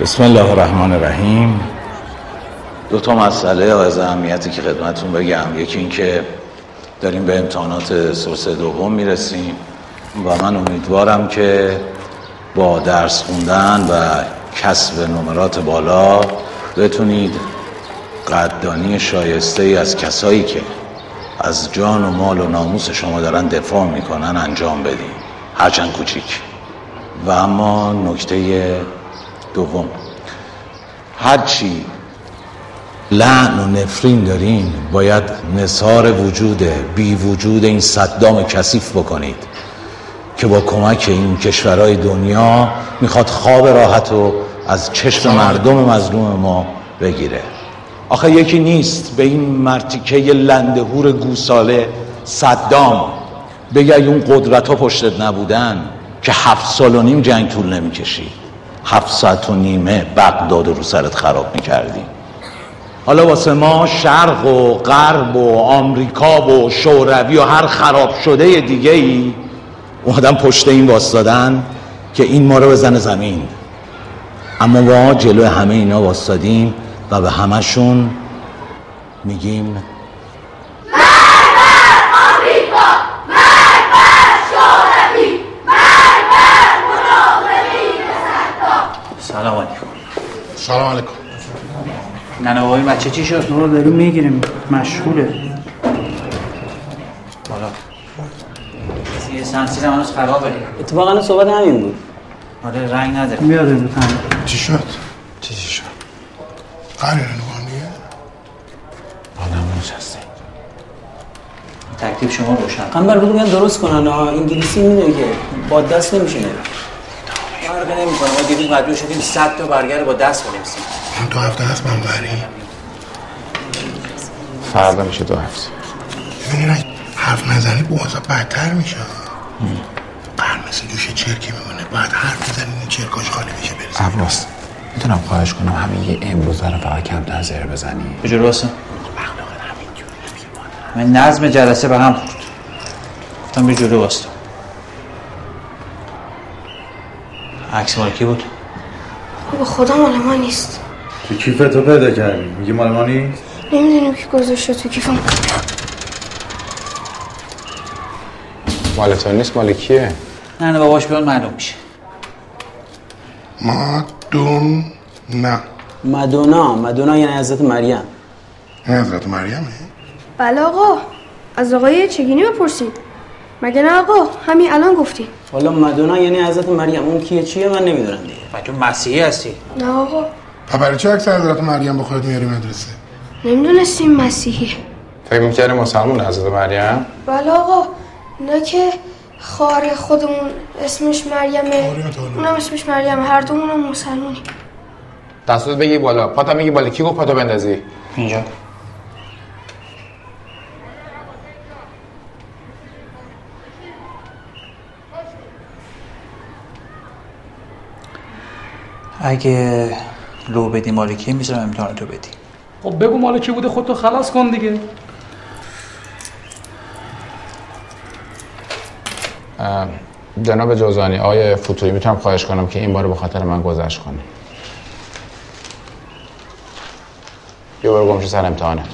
بسم الله الرحمن الرحیم. دو تا مسئله از اهمیتی که خدمتون بگم. یکی این که داریم به امتحانات سورس دوم میرسیم و من امیدوارم که با درس خوندن و کسب نمرات بالا بتونید قدردانی شایسته ای از کسایی که از جان و مال و ناموس شما دارن دفاع میکنن انجام بدید، هرچند کوچیک. و اما نکته دوم، هرچی لعن و نفرین دارین باید نثار وجود بی وجود این صدام کثیف بکنید که با کمک این کشورهای دنیا میخواد خواب راحت رو از چشم مردم مظلوم ما بگیره. آخه یکی نیست به این مرتیکه لندهور گوساله صدام بگه اون قدرت ها پشتت نبودن که 7.5 سال جنگ طول نمیکشید، 7.5 ساعت بغداد رو سرت خراب میکردیم. حالا واسه ما شرق و غرب و آمریکا و شوروی و هر خراب شده دیگه ای اومدن پشت این واسدادن که این ما رو بزنه زمین. اما ما جلو همه اینا واسدادیم و به همشون میگیم سلام علیکم. ننه بابایی بچه چی شد؟ نورا داریم میگیریم، مشغوله. بالا یه سنسیز هم هنوز خرابه. اتفاقا صحبت همین بود. آره رنگ نداره. بیادیم بکنم چی شد؟ قراره نگاه میگه؟ آدم نشسته تکلیف شما روشن. قنبر بگو میان درست کنن. انگلیسی میدونه که با دست نمیشه میره. برگه نمی کنم. ما دیدیم مجبور شدیم 100 تا برگه رو با دست بنویسیم. من دو هفته هست من بریم. فردا میشه دو هفته. ببینین حرف نزنی بازا بدتر میشه. قرمز جوش چرکی میمونه. بعد حرف بزنی این چرکاش خالی میشه برسه. عباس میتونم خواهش کنم همین یه امروز رو فقط کم نظر بزنی؟ کجور واسه؟ من نظم جلسه به هم خورد. گفتم به جلو واسه. عکس مال کی بود؟ به خدا مال ما نیست. تو کیفتو پیدا کردی؟ میگی مال ما نیست؟ نمیدونم کی گذاشته تو کیفم. مال تو نیست مال کیه؟ نه باباش بیان معلوم میشه. مدونا یعنی حضرت مریم. نه حضرت مریمه؟ بله آقا. از آقای چگینی بپرسید. مگه نه آقا همین الان گفتی. والا مدونا یعنی حضرت مریم. اون کیه چیه من نمیدونم دیگه. تو مسیحی هستی؟ نه آقا. برای چه عکس حضرت مریم با خودت میاری مدرسه؟ نمیدونستیم مسیحی. فکر می‌کردی مسلمان حضرت مریم؟ بله آقا. نه که خواهر خودمون اسمش مریمه. اونم اسمش مریمه. هر دومونم مسلمونی. دستت بگی بالا. پاتم میگی بالا. کی گفت پاتو بندازی؟ اینجا. اگه لو بدی مالکیه میذارم امتحانتو بدی. خب بگو مالکی بوده خودتو خلاص کن دیگه. جناب جوزانی آقای فوتویی میتونم خواهش کنم که این بار به خاطر من گذشت کنی. یه بار گمشه سر امتحانت.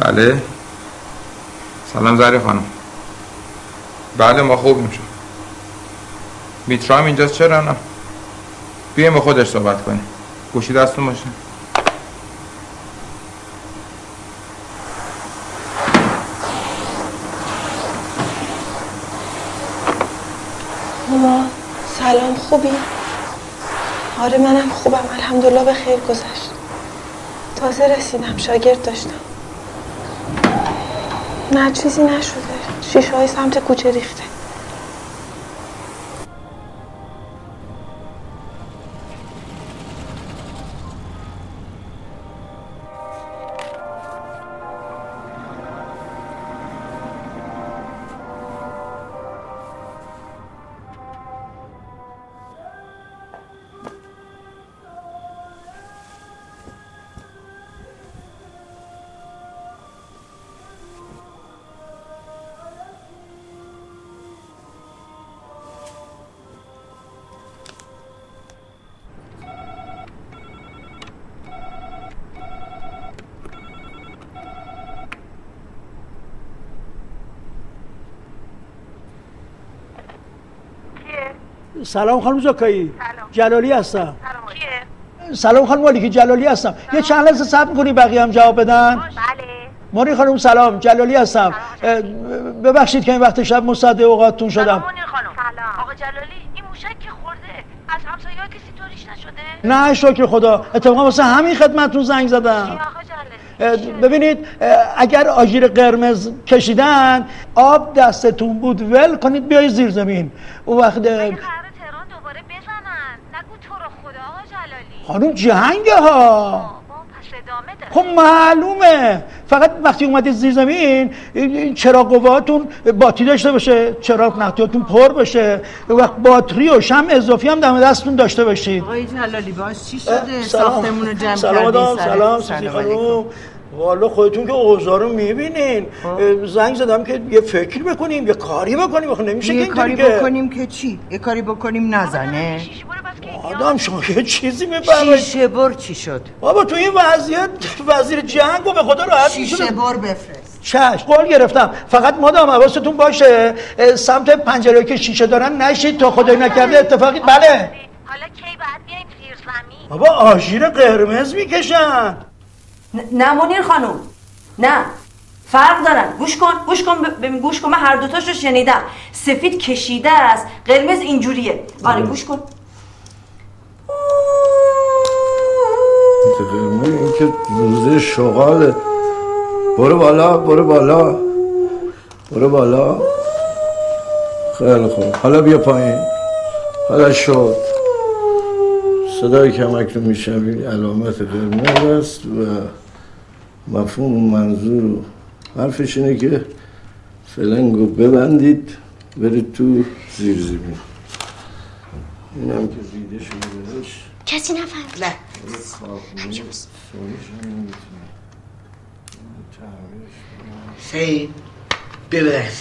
بله سلام زهره خانم. بله ما خوب میشون. میترام اینجاست چرا نه؟ بیایم با خودش صحبت کنیم. گوشی دستون باشه. ماما سلام خوبی؟ آره منم خوبم الحمدلله به خیر گذشت. تازه رسیدم شاگرد داشتم. نه چیزی نشده. شیشه های سمت کوچه ریخته. سلام خانم زکایی. جلالی هستم. سلام خانم مالی که جلالی هستم. یه چند لحظه صبر کنی بقیه هم جواب بدن. بله. ماری خانم سلام، جلالی هستم. ببخشید که این وقت شب مصدع اوقاتتون شدم. سلام ماری خانم. سلام. آقا جلالی این موشک که خورده از همسایه‌ها کسی توریش نشده؟ نه شکر خدا. اتفاقا واسه همین خدمتتون زنگ زدم. ببینید اگر آژیر قرمز کشیدن آب دستتون بود ول کنید بیایید زیر زمین. اون وقت اگه قرار تهران دوباره بزنن نگو تو رو خدا آقا جلالی. خانم جهنگه ها. خب معلومه فقط وقتی اومدید زیر زمین این چراغ قوه‌هاتون باتری داشته باشه، چراغ نقطه‌هاتون پر بشه، وقت باتری و شمع اضافی هم دم دستتون داشته باشید. آقای جلالی باز چی شده؟ ساختمون رو جمع کردین. سلام والا خودتون که اوضاع رو می‌بینین. زنگ زدم که یه فکر بکنیم یه کاری بکنیم. آخه نمیشه یه کاری بکنیم که چی؟ یه کاری بکنیم نزنه. آدم شما یه چیزی می‌بره. شیشه بر چی شد؟ بابا تو این وضعیت وزیر جنگ و به خدا راحت میشه. شیشه بر بفرست. چش قول گرفتم. فقط مادام حواستون باشه سمت پنجره‌ای که شیشه دارن نشید تا خدای نکرده اتفاقی. بله. حالا کی بعد بیایم زیر زمین؟ بابا آژیر قرمز می‌کشن. نه منیر خانم نه فرق دارن. گوش کن من هر دوتاش رو شنیدم. سفید کشیده است، قرمز اینجوریه. آره گوش کن. این که روزه شغاله. برو بالا برو بالا برو بالا. خیلی خوب حالا بیا پایین. حالا شد صدای کمک رو میشنوید علامت قرمز است و مفهوم منظور و حرفش اینه که فلنگ رو ببندید برید تو زیر زمین. این هم که زیده شده برش کسی نفرد. نه همجاست سعید ببرد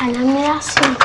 الان میرسیم.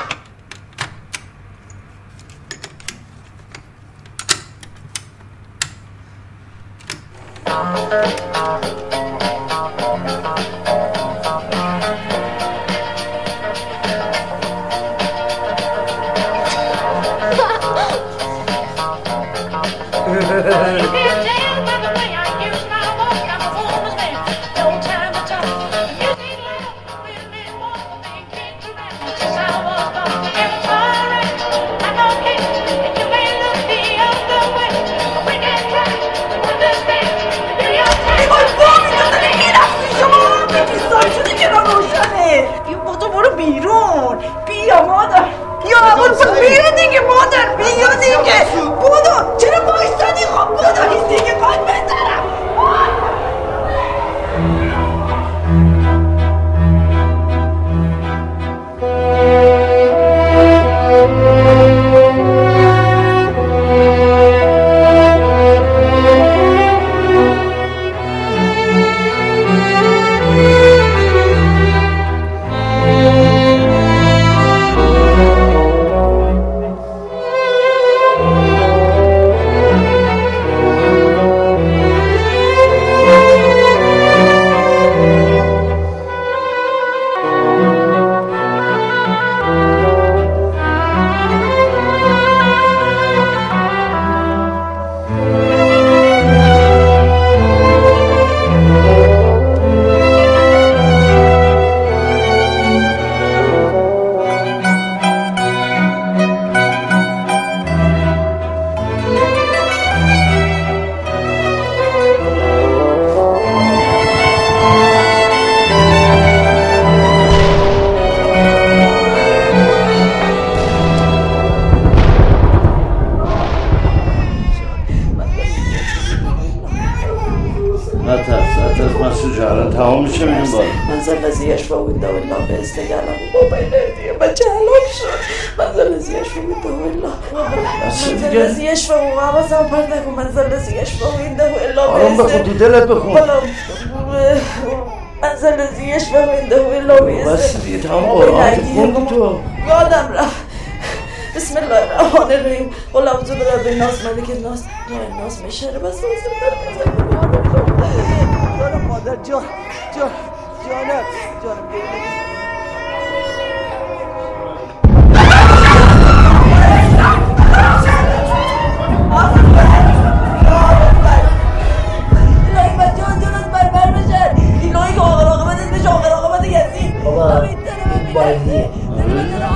جانم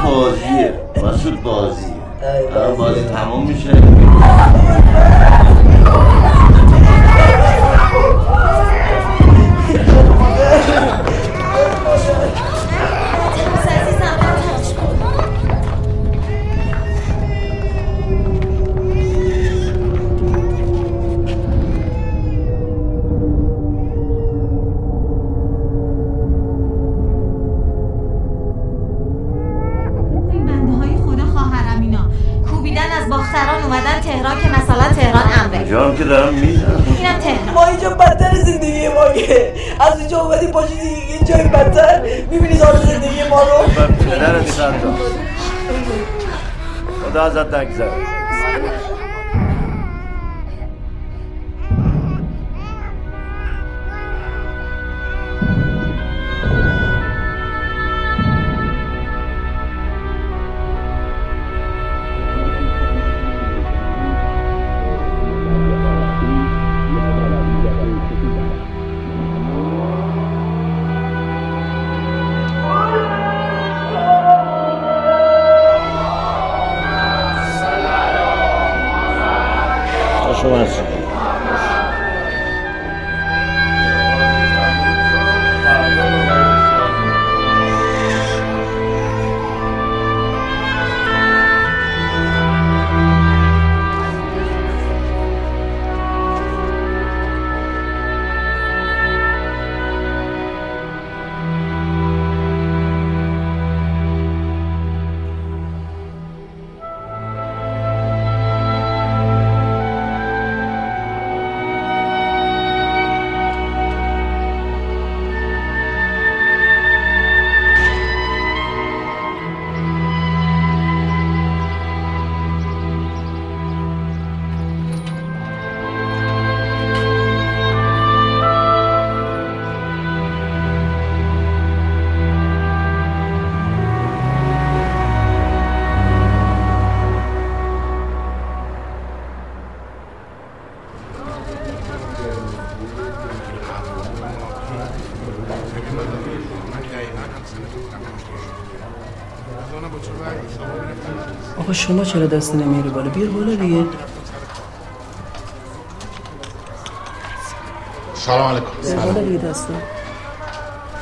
بازیه، مسعود بازیه. الان بازی تمام میشه. از اینجا اومدی پاشید این جایی بدتر میبینید آن زندگی ما رو پدرت سرجا خدا ازت نگذره. آقا شما چرا دست نمیاری بالا؟ بیر بالا دیگه. سلام علیکم. سلام علیکم دستم.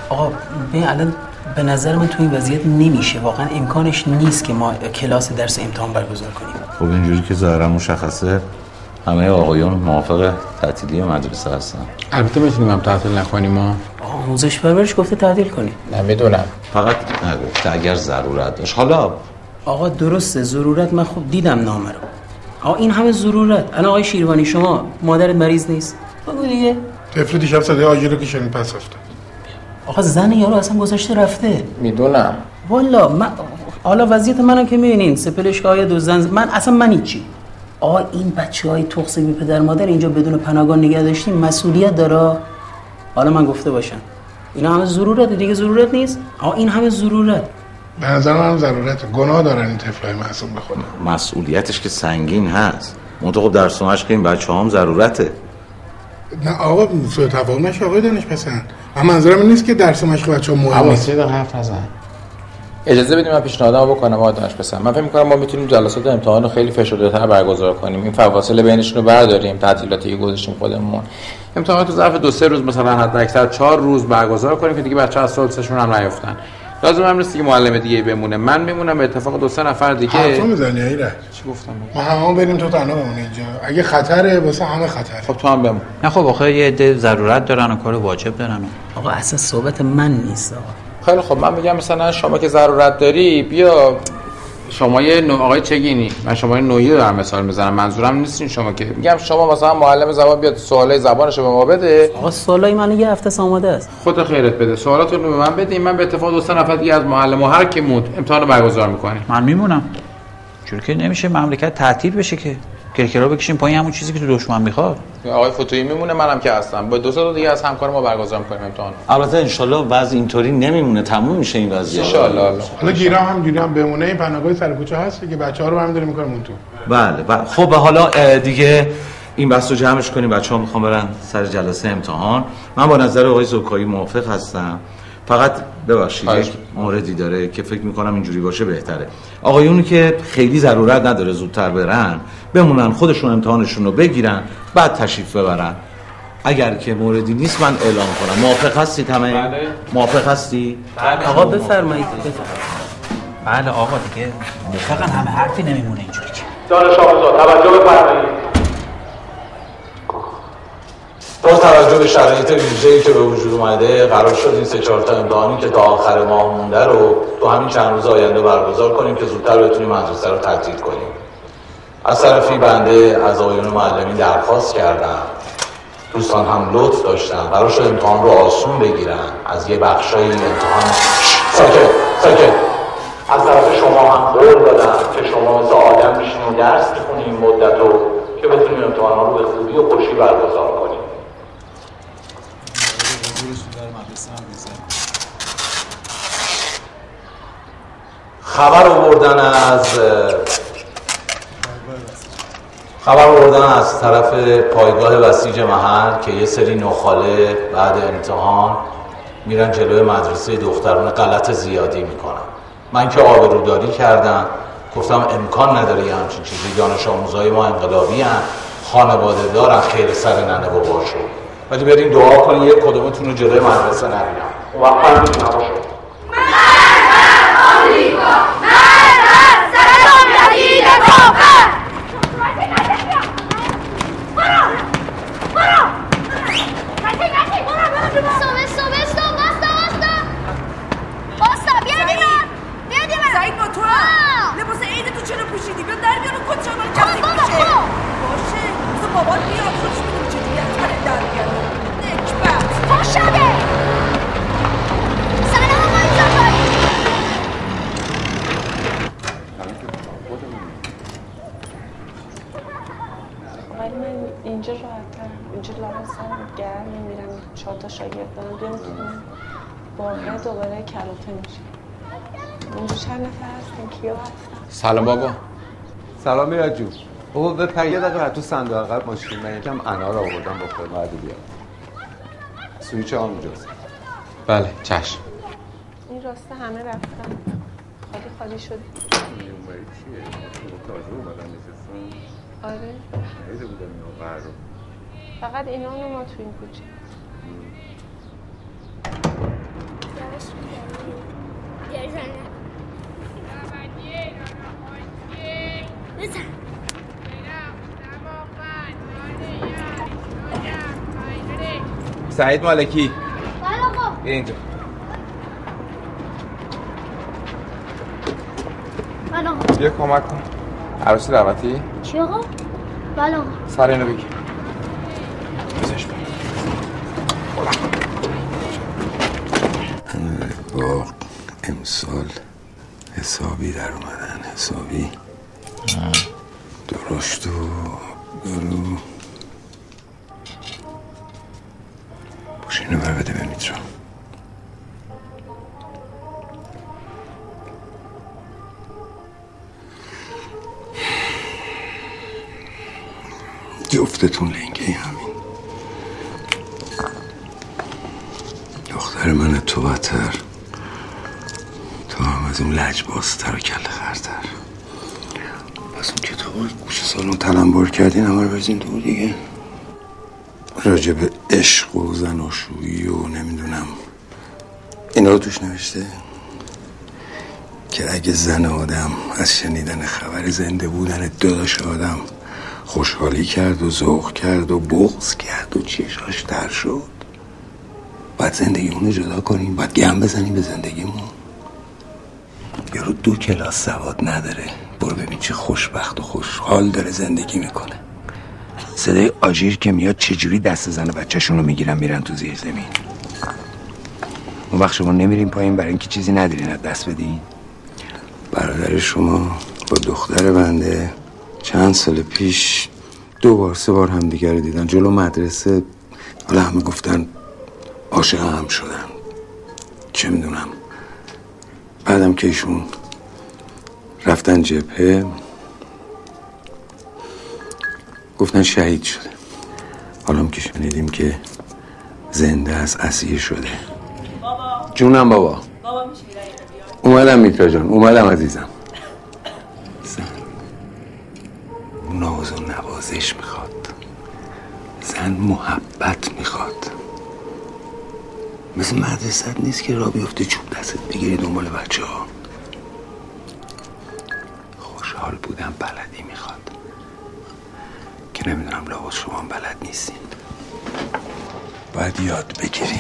آقا ببین الان به نظر من تو این وضعیت نمیشه، واقعا امکانش نیست که ما کلاس درس امتحان برگزار کنیم. خب اینجوری که ظاهرا مشخصه همه آقایون موافق تعطیلی مدرسه هستن. البته میتونیم هم تعطیل نکنیم ما. آموزش پرورش گفته تعطیل کنیم. نمیدونم. فقط نگفته اگر ضرورت داشت. حالا آقا درسته ضرورت، من خوب دیدم نامه رو. آقا این همه ضرورت. الان آقای شیروانی شما مادرت مریض نیست؟ بگو دیگه. طفل دیشب صدای آجی رو که شنید پس افتاد. آقا زن یارو اصلا گذاشته رفته. میدونم. والا من حالا وضعیت منم که میبینین سپلشکای دو زن من اصلا من هیچی. آقا این بچهای تخصیمی پدر مادر اینجا بدون پناهگاه نگه داشتیم مسئولیت داره. حالا من گفته باشم اینا همه ضرورت دیگه، ضرورت نیست؟ آقا این همه ضرورت به نظر من ضرورت. گناه دارن این طفلای معصوم به خدا. مسئولیتش که سنگین هست. منطقه در سمش که این بچه‌هام ضرورته. نه آقا سوء تفاهم نشه آقای دانش پسند. من منظورم این نیست که درس مشق بچه‌ها مهمه. اصلا حرف نزن. اجازه بدید من پیشنهادمو بکنم آقای دانش پسند. من فکر می‌کنم ما میتونیم جلسات امتحانو خیلی فشرده‌تر برگزار کنیم. این فواصل بینشون رو برداریم، تعطیلاتی گذاشتیم خودمون. امتحانات رو ظرف 2-3 روز مثلا حتی اکثر 4 روز برگزار کنیم که دیگه بچه‌ها از سالسشون هم نیافتن. لازم هم نیست که معلم دیگه بمونه، من میمونم به اتفاق 2-3 نفر دیگه. حرفا میزنی ایره؟ چی گفتم؟ ما همون بریم تو تنها بمونه اینجا. اگه خطره واسه همه خطره. خب تو هم بمون. نه خب آخه یه عده ضرورت دارن و کار واجب دارن. آقا اصلا صحبت من نیست آقا. خیلی خب من میگم مثلا شما که ضرورت داری بیا شما یه آقای چگینی، من شما یه نوعی رو هم مثال میزنم، منظورم نیستین شما که میگم شما مثلا معلم زبان بیاد سوالای زبانشو به ما بده. آقا سوالای من یه هفته آماده است. خدا خیرت بده. سوالاتو به من بده، من به اتفاق 2-3 نفر دیگه از معلم و هر کی موند امتحانو برگزار میکنیم. من میمونم. چون که نمیشه مملکت تعطیل بشه که کرکرا بکشیم پایین همون چیزی که تو دشمن میخواد. آقای فتویی میمونه، منم که هستم. با 2-3 تا دیگه از همکار ما برگزار میکنیم امتحان. البته ان شاء الله وضع اینطوری نمیمونه، تموم میشه این وضعیت. ان شاء الله. حالا گیرم همینجوری هم بمونه، این پناهگاه سر کوچه هست که بچه‌ها رو همینطوری میکنیم اون تو. بله بله. خب حالا دیگه این بحثو جمعش کنیم، بچه‌ها میخوام برن سر جلسه امتحان. من با نظر آقای زوکایی موافق هستم. فقط ببخشید یک موردی داره که فکر میکنم اینجوری باشه بهتره. آقایونی که خیلی ضرورت نداره زودتر برن، بمونن خودشون امتحانشون رو بگیرن بعد تشریف ببرن. اگر که موردی نیست من اعلام کنم. موافق هستی تمه؟ بله. موافق هستی؟ بله. آقا بفرمایید. بله آقا دیگه مطلقا همه حرفی نمیمونه اینجوری که. دانش آموزا توجه بفرمایید. با توجه به شرایط ویژه‌ای که به وجود اومده قرار شد این 3-4 تا امتحانی که تا آخر ماه مونده رو تو همین چند روز آینده برگزار کنیم که زودتر بتونیم مدرسه رو تعطیل کنیم. از طرفی بنده از آقایون معلمین درخواست کردم، دوستان هم لطف داشتن قرار شد امتحان رو آسون بگیرن، از یه بخشای این امتحان ساکت از طرف شما هم قول دادن که شما مثل آدم میشین و درس میخونین مدت رو که بتونیم امتحان‌ها رو به خوبی و خوشی برگزار کنیم. خبر آوردن از طرف پایگاه بسیج محل که یه سری نخاله بعد امتحان میرن جلوی مدرسه دختران غلط زیادی میکنن. من که آبروداری کردم گفتم امکان نداره یه همچین چیزی، دانش آموزای ما انقلابی هن، خانواده دارن، خیر سر ننه باباشو، ولی بریم دعا کنیم یک کدومتون رو جلوی مدرسه نبینم. و وقتی میتونه باشو سلام بابا. سلام میراد جون. بابا بپر یه دقیقه تو صندوق عقب ماشین من یکم انار آوردم با خدمت بیاد. سویچ آن اونجاست. بله چشم. این راسته همه رفتن. خالی شد. این اونوری چیه؟ تازه اومدن نشستن. آره. خیلی بودم اینا قهر رو. فقط اینا رو ما تو این کوچه. سعید مالکی بیا اینجا. بله آقا بیا کمک کن. عروسی دعوتی؟ چی آقا؟ بله آقا سر اینو بگی بزنش بگی باق امسال حسابی در اومدن، حسابی درشت و درو اینو بر بده به میترا. جفتتون لنگه همین دختر من تو بتر، تو هم از اون لجبازتر و کله خرتر. پس اون کتابا گوش سالون تلمبار کردین همه رو بریزین دور دیگه. راجب عشق و زناشویی و نمیدونم اینا رو توش نوشته که اگه زن آدم از شنیدن خبر زنده بودن داداش آدم خوشحالی کرد و ذوق کرد و بغض کرد و چشاش تر شد، بعد زندگیمون رو جدا کنیم، بعد گم بزنیم به زندگیمون. یارو 2 کلاس سواد نداره، برو ببین چه خوشبخت و خوشحال داره زندگی میکنه. صدای آژیر که میاد چجوری دست زن بچه‌شون رو میگیرن میرن تو زیر زمین. اون وقت شما نمیرین پایین برای اینکه چیزی ندارین از دست بدین. برادر شما با دختر بنده چند سال پیش 2 بار 3 بار همدیگه رو دیدن جلو مدرسه. حالا همه گفتن عاشق هم شدن، چه میدونم. بعدم که ایشون رفتن جبهه گفتن شهید شده. حالا هم که شنیدیم که زنده از اسیر شده. جونم بابا. بابا میشه بیرون؟ اومدم میترا جان، اومدم عزیزم. زن ناز و نوازش میخواد، زن محبت میخواد. مثل مدرسه‌ت نیست که را بیفته چوب دستت بگیری دنبال بچه ها. خوشحال بودم بلدی میخواد که نمیدونم لابد شما بلد نیستین. باید یاد بگیری.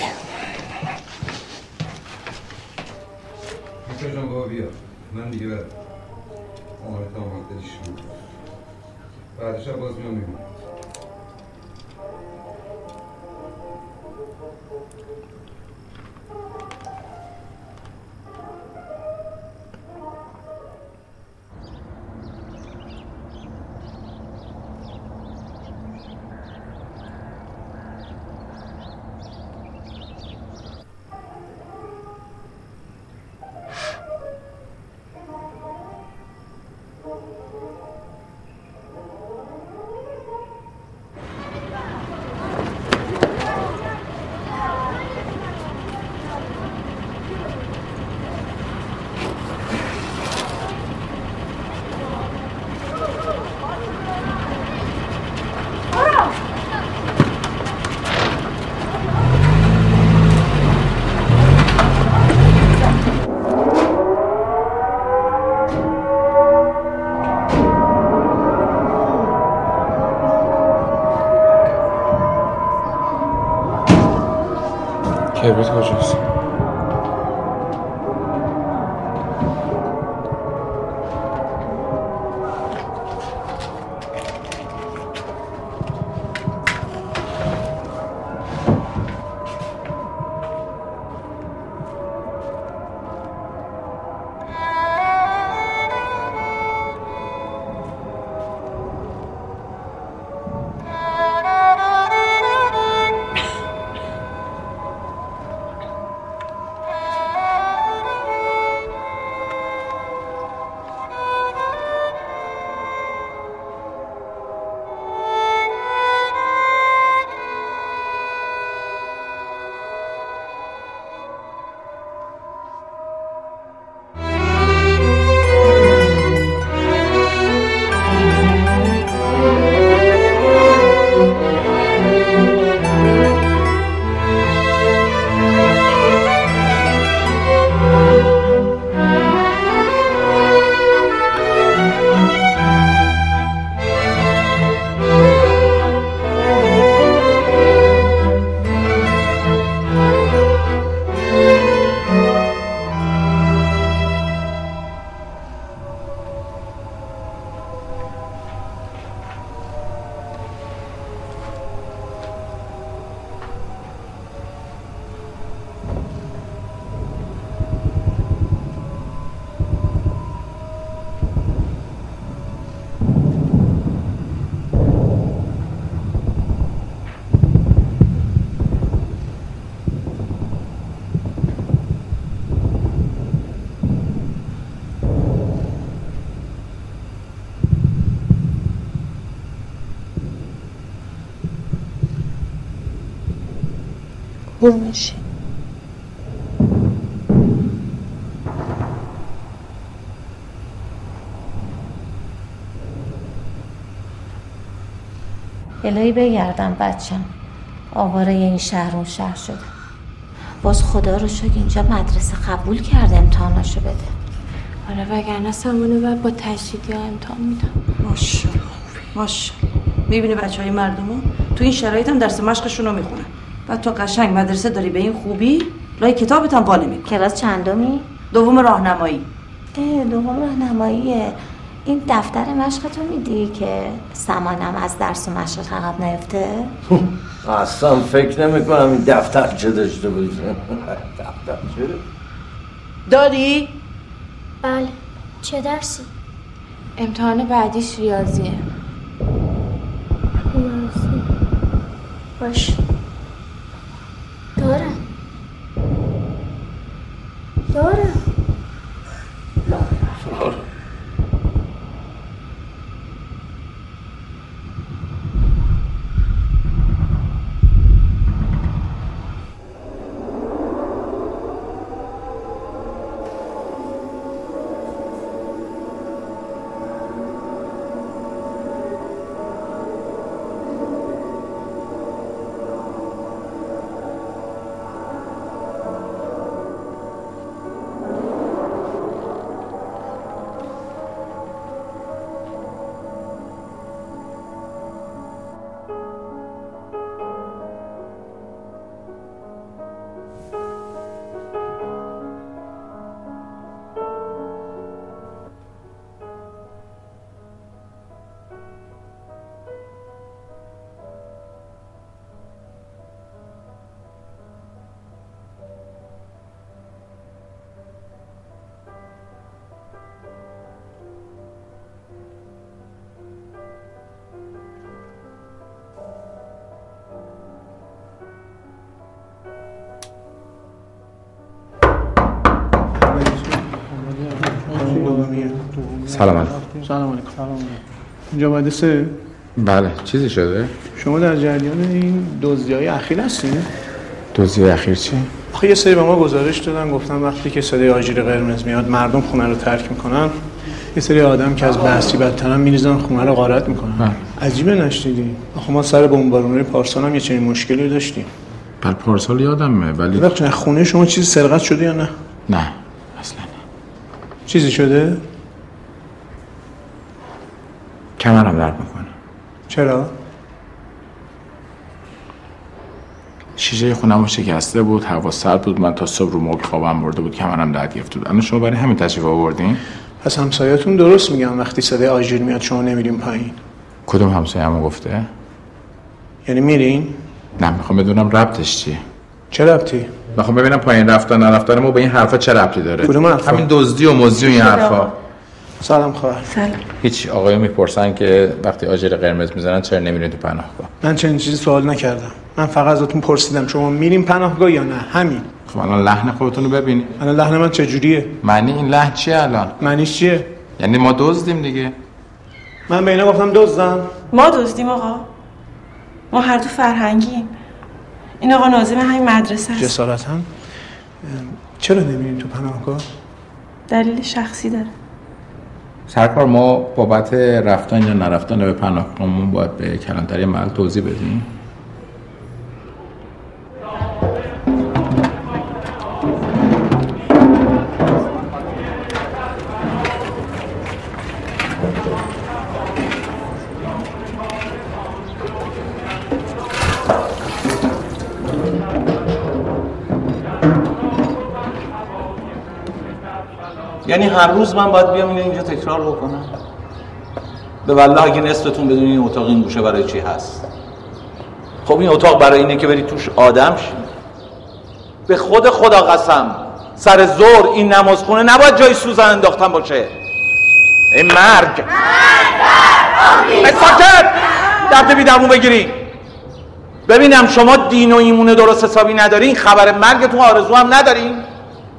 میترا جان بابا بیا، من دیگه برم. آمارت آمارتش شروع بعد شب باز میام میبونم. کبریت کجاست؟ میشه الهی بگردم بچم، آواره این شهر اون شهر شده. باز خدا رو شکر اینجا مدرسه قبول کرده امتحاناشو بده. آره وگرنه سامانه بعد با تجدیدی ها امتحان میدم. ماشاءالله ماشاءالله. میبینی بچه های مردمو تو این شرایط هم درس مشقشون رو میخونن. بعد تو قشنگ مدرسه داری به این خوبی، لای کتابت هم بالا میکنی. کلاس چندمی؟ دوم راهنمایی. دوم راهنماییه. این دفتر مشقتو میدی که سمانم از درس و مشق عقب نیفته؟ اصلا فکر نمیکنم این دفتر چه داشته باشه. دفتر چه؟ داری؟ بله. چه درسی؟ امتحان بعدیش ریاضیه. ریاضی. باشه. دارم اسلامیه. سلام علیکم. سلام علیکم. اینجا حادثه؟ بله. چیزی شده؟ شما در جریان این دزدی‌های اخیر هستین؟ دزدی‌های اخیر چی؟ آخه یه سری به ما گزارش دادن، گفتن وقتی که صدای آژیر قرمز میاد مردم خونه رو ترک میکنن، یه سری آدم که از بحثی بدتر هم میریزن خونه رو غارت میکنن. عجیبه نشنیدی؟ آخه ما سر بمبارونی پارسال هم یه چنین مشکلی داشتیم. بر پارسال یادمه ولی ببخشید خونه شما چیز سرقت شده یا نه؟ نه، اصلا نه. چیزی شده؟ کمرم درد میکنه. چرا؟ شیشه خونم شکسته بود، هوا سرد بود، من تا صبح رو مبل خوابم برده بود، کمرم درد گرفته بود. الان شما برای همین تشریف آوردین؟ پس همسایه‌تون درست میگم وقتی صدای آژیر میاد شما نمیرین پایین. کدوم همسایه‌مو گفته؟ یعنی میرین؟ نه، میخوام بدونم ربطش چیه. چه ربطی؟ میخوام ببینم پایین رفتن نرفتن ما به این حرفا چه ربطی داره. همین دزدی و مزدی و این حرفا. سلام خواهر. سلام. هیچ آقایو میپرسن که وقتی آژیر قرمز میزنن چرا نمیرین تو پناهگاه؟ من چنین چیزی سوال نکردم. من فقط ازتون پرسیدم شما میرین پناهگاه یا نه؟ همین. خب الان لحن خودتون رو ببینید. الان لحن من چه جوریه؟ معنی این لحن چیه الان؟ معنیش چیه؟ یعنی ما دزدیم دیگه. من به اینا گفتم دزدم. ما دزدیم آقا. ما هر دو فرهنگیم. این آقا ناظم همین مدرسه است. جسارتاً چرا نمیرین تو پناهگاه؟ دلیل شخصی داره. سرکار ما بابت رفتن یا نرفتن به پناهگاهمون باید به کلانتری محل توضیح بدیم. یعنی هر روز من باید بیام اینجا تکرار بکنم؟ به والله اگه نصفتون بدون این اتاق این گوشه برای چی هست؟ خب این اتاق برای اینه که بری توش آدم شی. به خود خدا قسم سر زور این نمازخونه نباید جای سوزن انداختن باشه. این مرگ ساکت! درد بیدمو بگیری. ببینم شما دین و ایمونه درست حسابی ندارین، خبر مرگتون آرزو هم ندارین.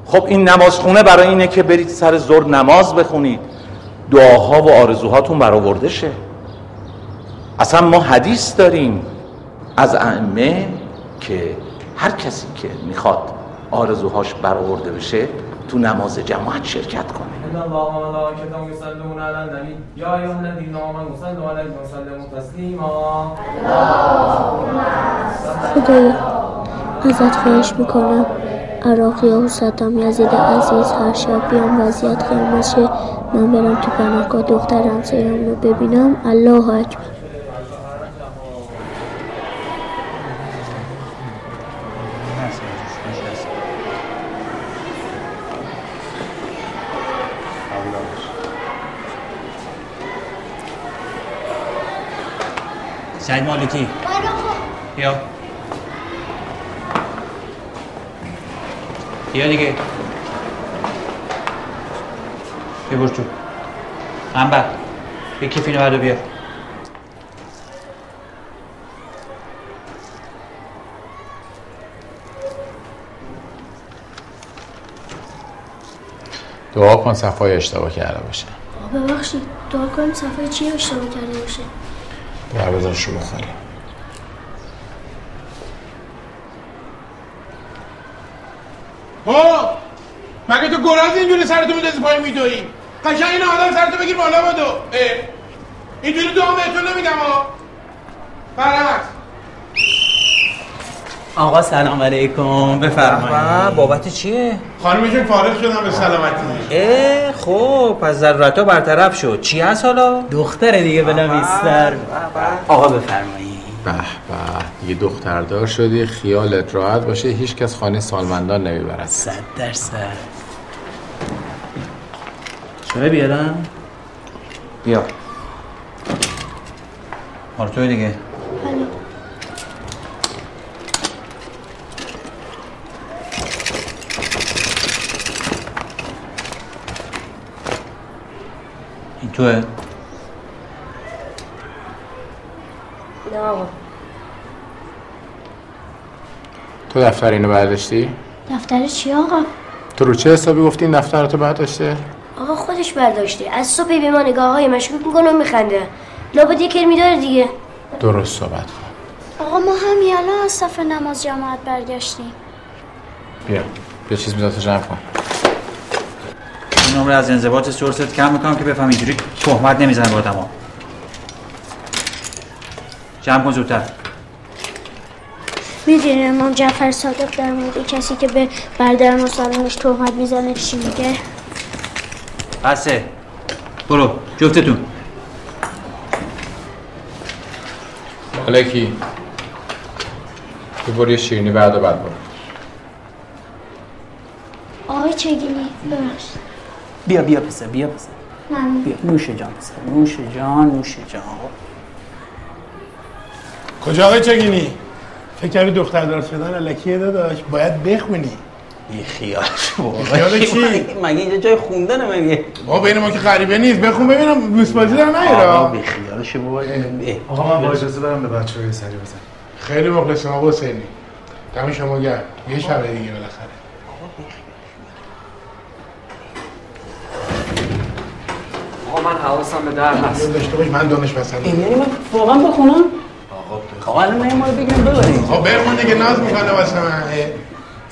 خب این نمازخونه برای اینه که برید سر زور نماز بخونید، دعاها و آرزوهاتون برآورده شه. اصلا ما حدیث داریم از ائمه که هر کسی که میخواد آرزوهاش برآورده بشه تو نماز جماعت شرکت کنه. خدایا ازت خواهش میکنم عراقی ها و صدام یزید عزیز هر شب بیام وضعیت قرمشه، من برم تو پناهگاه دخترم سیرم رو ببینم. الله اکبر. سعید مالکی بیا بیا دیگه، بیا برو تو انبر، بیا کیف اینو برو بیا. دعا کن صفحه اشتباه کرده باشه. ببخشید دعا کن صفحه چی اشتباه کرده باشه؟ بیا بذار شو بخوری. ها مگه تو گراز اینجوری سرتو میندازی پای میدویی؟ قشنگ این آدم سرتو بگیر بالا بادو. اینجوری دوام بهتون نمیدم ها. برعکس. آقا سلام علیکم. بفرمایید. بابت چیه؟ خانمشون فارغ شدن به سلامتی. خب پس ضرورت‌ها برطرف شد. چی هست حالا؟ دختره دیگه بلا میستر. آقا بفرمایید. به به دیگه دختردار شدی، خیالت راحت باشه هیچ کس خانه سالمندان نمیبرد. 100%. چای بیارم؟ بیا. مال توی دیگه. این توه؟ تو دفتر اینو برداشتی؟ دفتر چی آقا؟ تو رو چه حسابی گفتی این دفترتو برداشته؟ آقا خود خودش برداشته. از صبح به ما نگاه‌های مشکوک میکنه و میخنده. لابد یه کرمی داره دیگه. درست صحبت کن. آقا ما همین الان از صف نماز جماعت برگشتیم. بیا چیز میذارم جمع کن. این نمره از انضباط سورست کم میکنم که بفهم اینجوری تهمت نمیزنه به آدما. جمع کن زودتر. میدونی امام جعفر صادق در مورد کسی که به برادر مسلمانش تهمت میزنه چی میگه؟ بسه برو جفتتون. علیکی تو برو یه شیرینی بعد برو. آقای چگینی برست بیا پسر بیا. نوشه جان پسر نوشه جان. کجا آقای چگینی؟ فکر دختر دار شدن الکیه داداش، باید بخونی. بی خیالش بابا. خیال چی؟ مگه اینجا جای خوندنه مگه؟ بابا بین ما که غریبه نیست، بخون ببینم دوستبازی در نیارا. آقا بی خیالش بابا. آقا من با اجازه برم به بچه‌ها یه سری بزنم. خیلی مخلصم آقا حسینی. دم شما گرم. یه شب دیگه بالاخره. آقا من حواسم به در هست. داشته باش من دانش پسندم. یعنی من واقعا بخونم؟ آقا الان نه ما رو بگیریم ببریم. خب برمون دیگه ناز میکنه واسه من.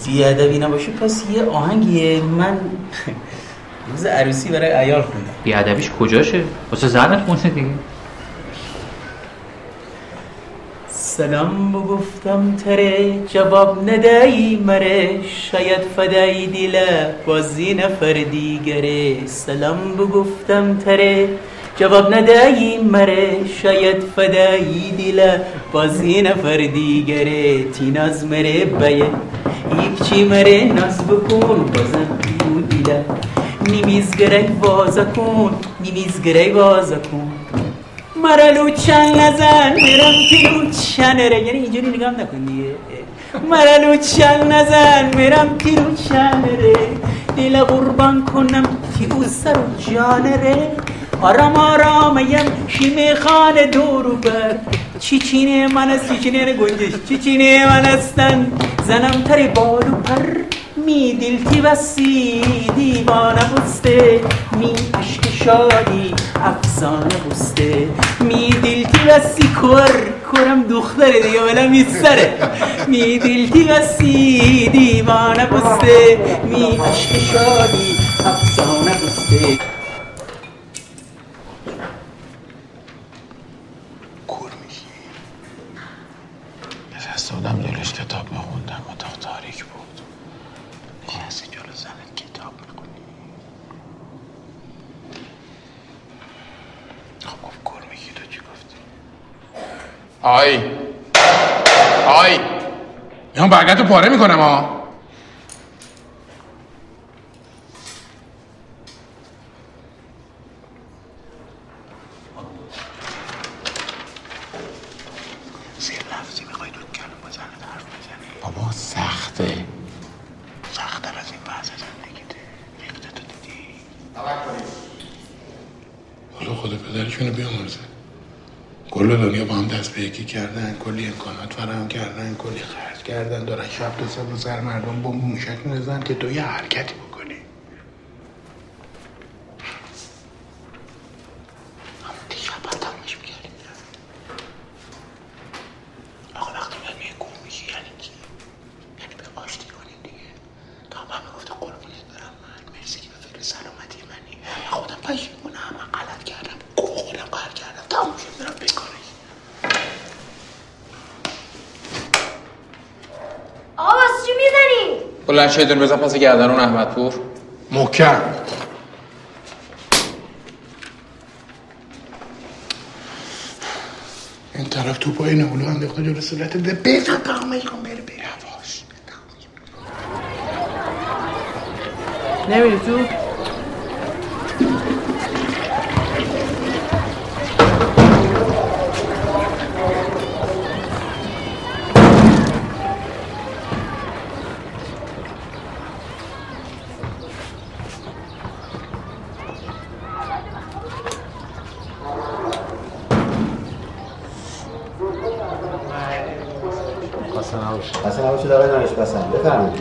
بیادبی نباشه پس یه آهنگیه. من روز عروسی برای عیال خوندم. بیادبیش کجاشه؟ واسه زنت خونده دیگه. سلام گفتم تره جواب ندهی مره، شاید فدای دیله بازی نفر دیگره. سلام گفتم تره جواب ندهی مره، شاید فدایی دیله بازی نفر دیگره. تیناز مره بایه یک چی مره، ناز بکن بازم بیو دیله، نیمیز گره بازا کن مره لوچن نزن برم تیلو چنره. یعنی اینجوری نگاه نکن دیگه. مره لوچن نزن برم تیلو چنره، دیله قربان کنم تیو سر و جانره. آرام شیمه خانه دورو بر چیچینه من از چیچینه گنجش، چیچینه من استن زنم تری بالو پر. می دلتی بسی دیوانه بسته، می عشق شادی افسانه بسته. می دلتی بسی کرم دختره دیگه بلم این سره. می دلتی بسی دیوانه بسته، می عشق شادی افسانه بسته. دلش کتاب میخوندم، اتاق تاریک بود. نشستی جلو زنت کتاب میکنی. خب گفت گرمه کی تو چی گفتی؟ آی میان برگتو پاره میکنم. یکی کردن، کلی امکانات فراهم کردن، کلی خرج کردن، دارن شب تا صبح سر مردم بمب موشک می‌زنن که تو یه حرکتی بکنی. همون دیگه باید تمامش می‌کردیم. آقا وقتی من یه گوم میگی یعنی چی؟ یعنی به آشتی کنیم دیگه. تا هم همه گفته قربونت برم من، مرسی که به فکر سلامتی منی. خودم پشیمونم، من غلط کردم، خودم قهر کردم، تمام شد برم بکاری. بلند شیدون بزن پس گردنون احمد پور محکم. این طرف تو پای نولو هم دفتا جلو صورت ده بزن پاهمه کن بره هواش. نمیری تو؟ بفرمایید.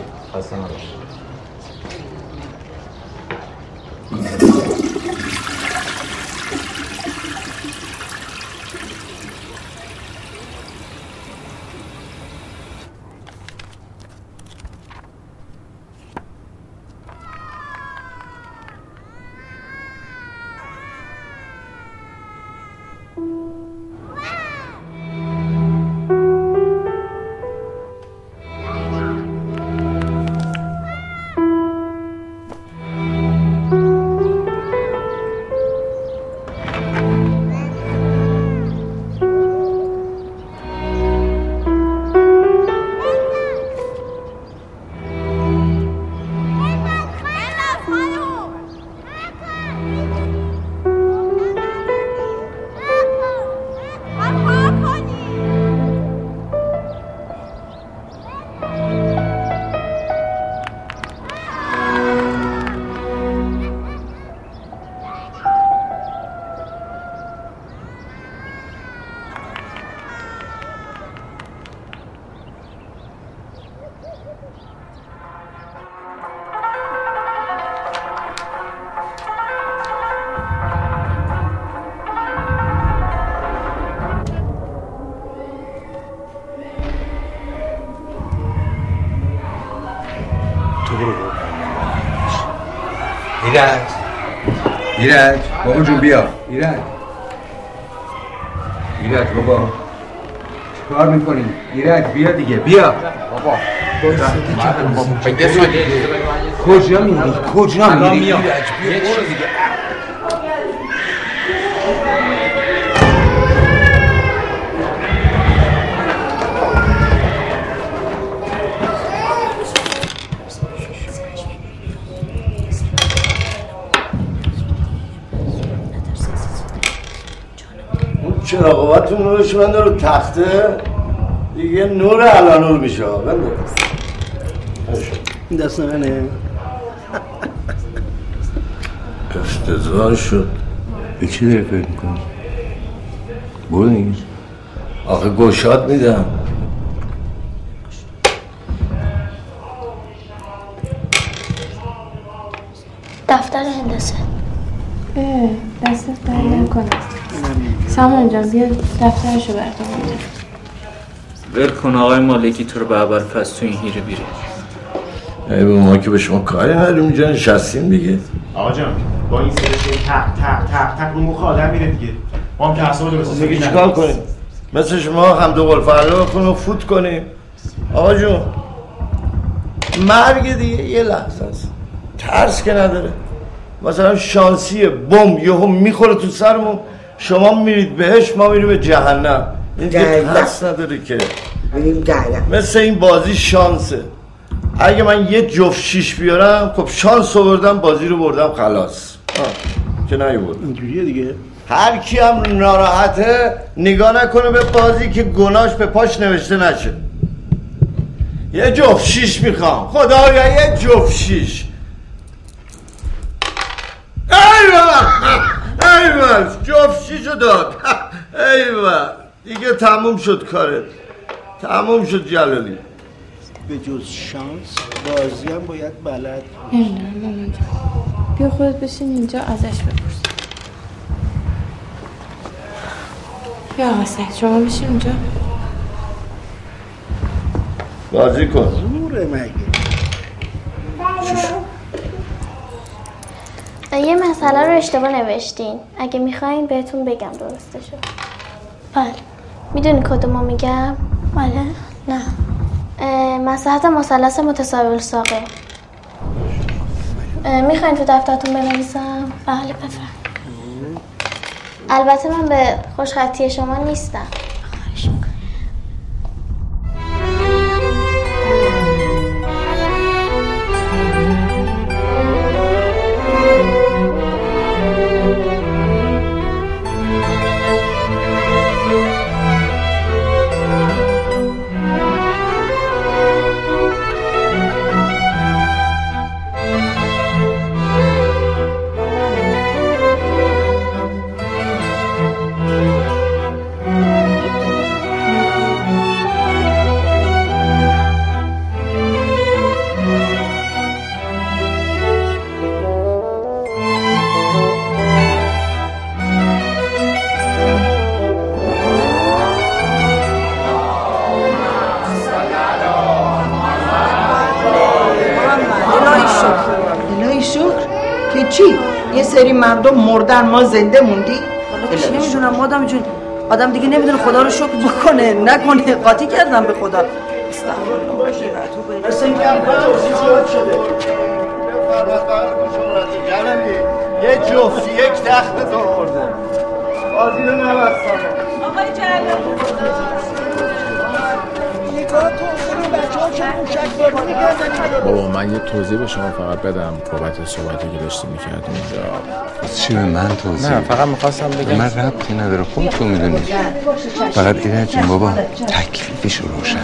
ایرج بابا جون بیا. ایرج بابا چیکار میکنی؟ ایرج بیا دیگه، بیا بابا. کجا میری؟ ایرج بیا دیگه. چراغاتون رو بشونده رو تخته دیگه، نور الان نور میشه. بنده این دست منه. افتضاح شد. به چی داری فکر میکنی؟ برو دیگه. آخه گوشات میدم. دفتر هندسه. دستت باید نکنه. سامان جان بیا دفترشو بردار. برکن آقای مالکی تو رو به اول پس تو این هیره بیره. ای بابا ما که به شما کاری نداریم، اینجا نشستیم دیگه. آقا جان با این سرش تق رو مخ آدم میره دیگه. ما هم که حسابو درست دیگه چیکار کنیم؟ مثل شما هم دو قول فردا بکنو فوت کنیم. آقا جون مرگ دیگه یه لحظه است. ترس که نداره. مثلا شانسیه بمب یهو میخوره تو سرمون، شما میرید بهش، ما میریم به جهنم. این دست نداره که مثل این بازی شانسه. اگه من یه جفت شیش بیارم خب شانس آوردم، بازی رو بردم خلاص. که نیوردم اینجوریه دیگه. هر کی هم ناراحته نگاه نکنه به بازی که گناهش به پاش نوشته نشه. یه جفت شیش میخوام، خدایا یه جفت شیش. ایوه جفشیشو داد. ایوه دیگه تموم شد کارت، تموم شد جلالی. به جز شانس بازی هم باید بلد باشه. مامان بیا خودت بشین اینجا ازش بپرس. بیا آقا سعید شما بشین اینجا بازی کن. زوره مگه چشم. یه مسئله رو اشتباه نوشتین. اگه میخواین بهتون بگم درستشو. بله. میدونی کدومو میگم؟ بله. نه. مساحت مثلث متساوی الساقه. میخواین تو دفترتون بنویسم؟ بله بفرمایید. البته من به خوشخطی شما نیستم. مردم مردن ما زنده موندی؟ حالا نمیدونم آدم جون، آدم دیگه نمیدونه خدا رو شکر بکنه نکنه. قاطی کردم به خدا. مثل این کم باید شده یه جفتی یک تخت دار برده بازی رو نبستانه. آقای جلال نگاه توضیح رو بچه ها چه موشک بارونی گردنی. بابا من یه توضیح به شما فقط بدم بابت صحبتی که داشتیم میکردیم اونجا. چی به من توضیح؟ نه فقط میخواستم بگم من ربطی نداره، خودتون میدونید. فقط ایرج جون بابا تکلیفش روشن.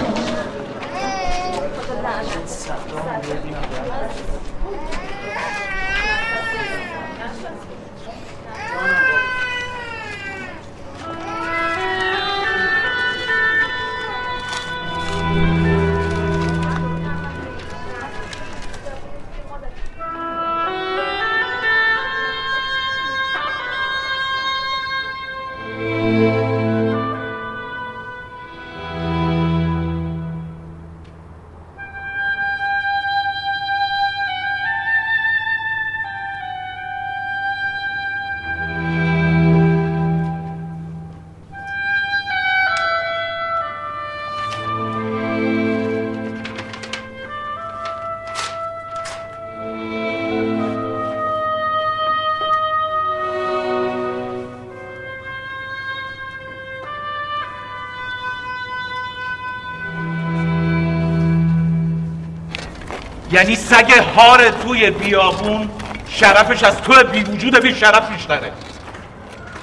یعنی سگ هار توی بیابون شرفش از تو بی وجود بی شرف بیشتره.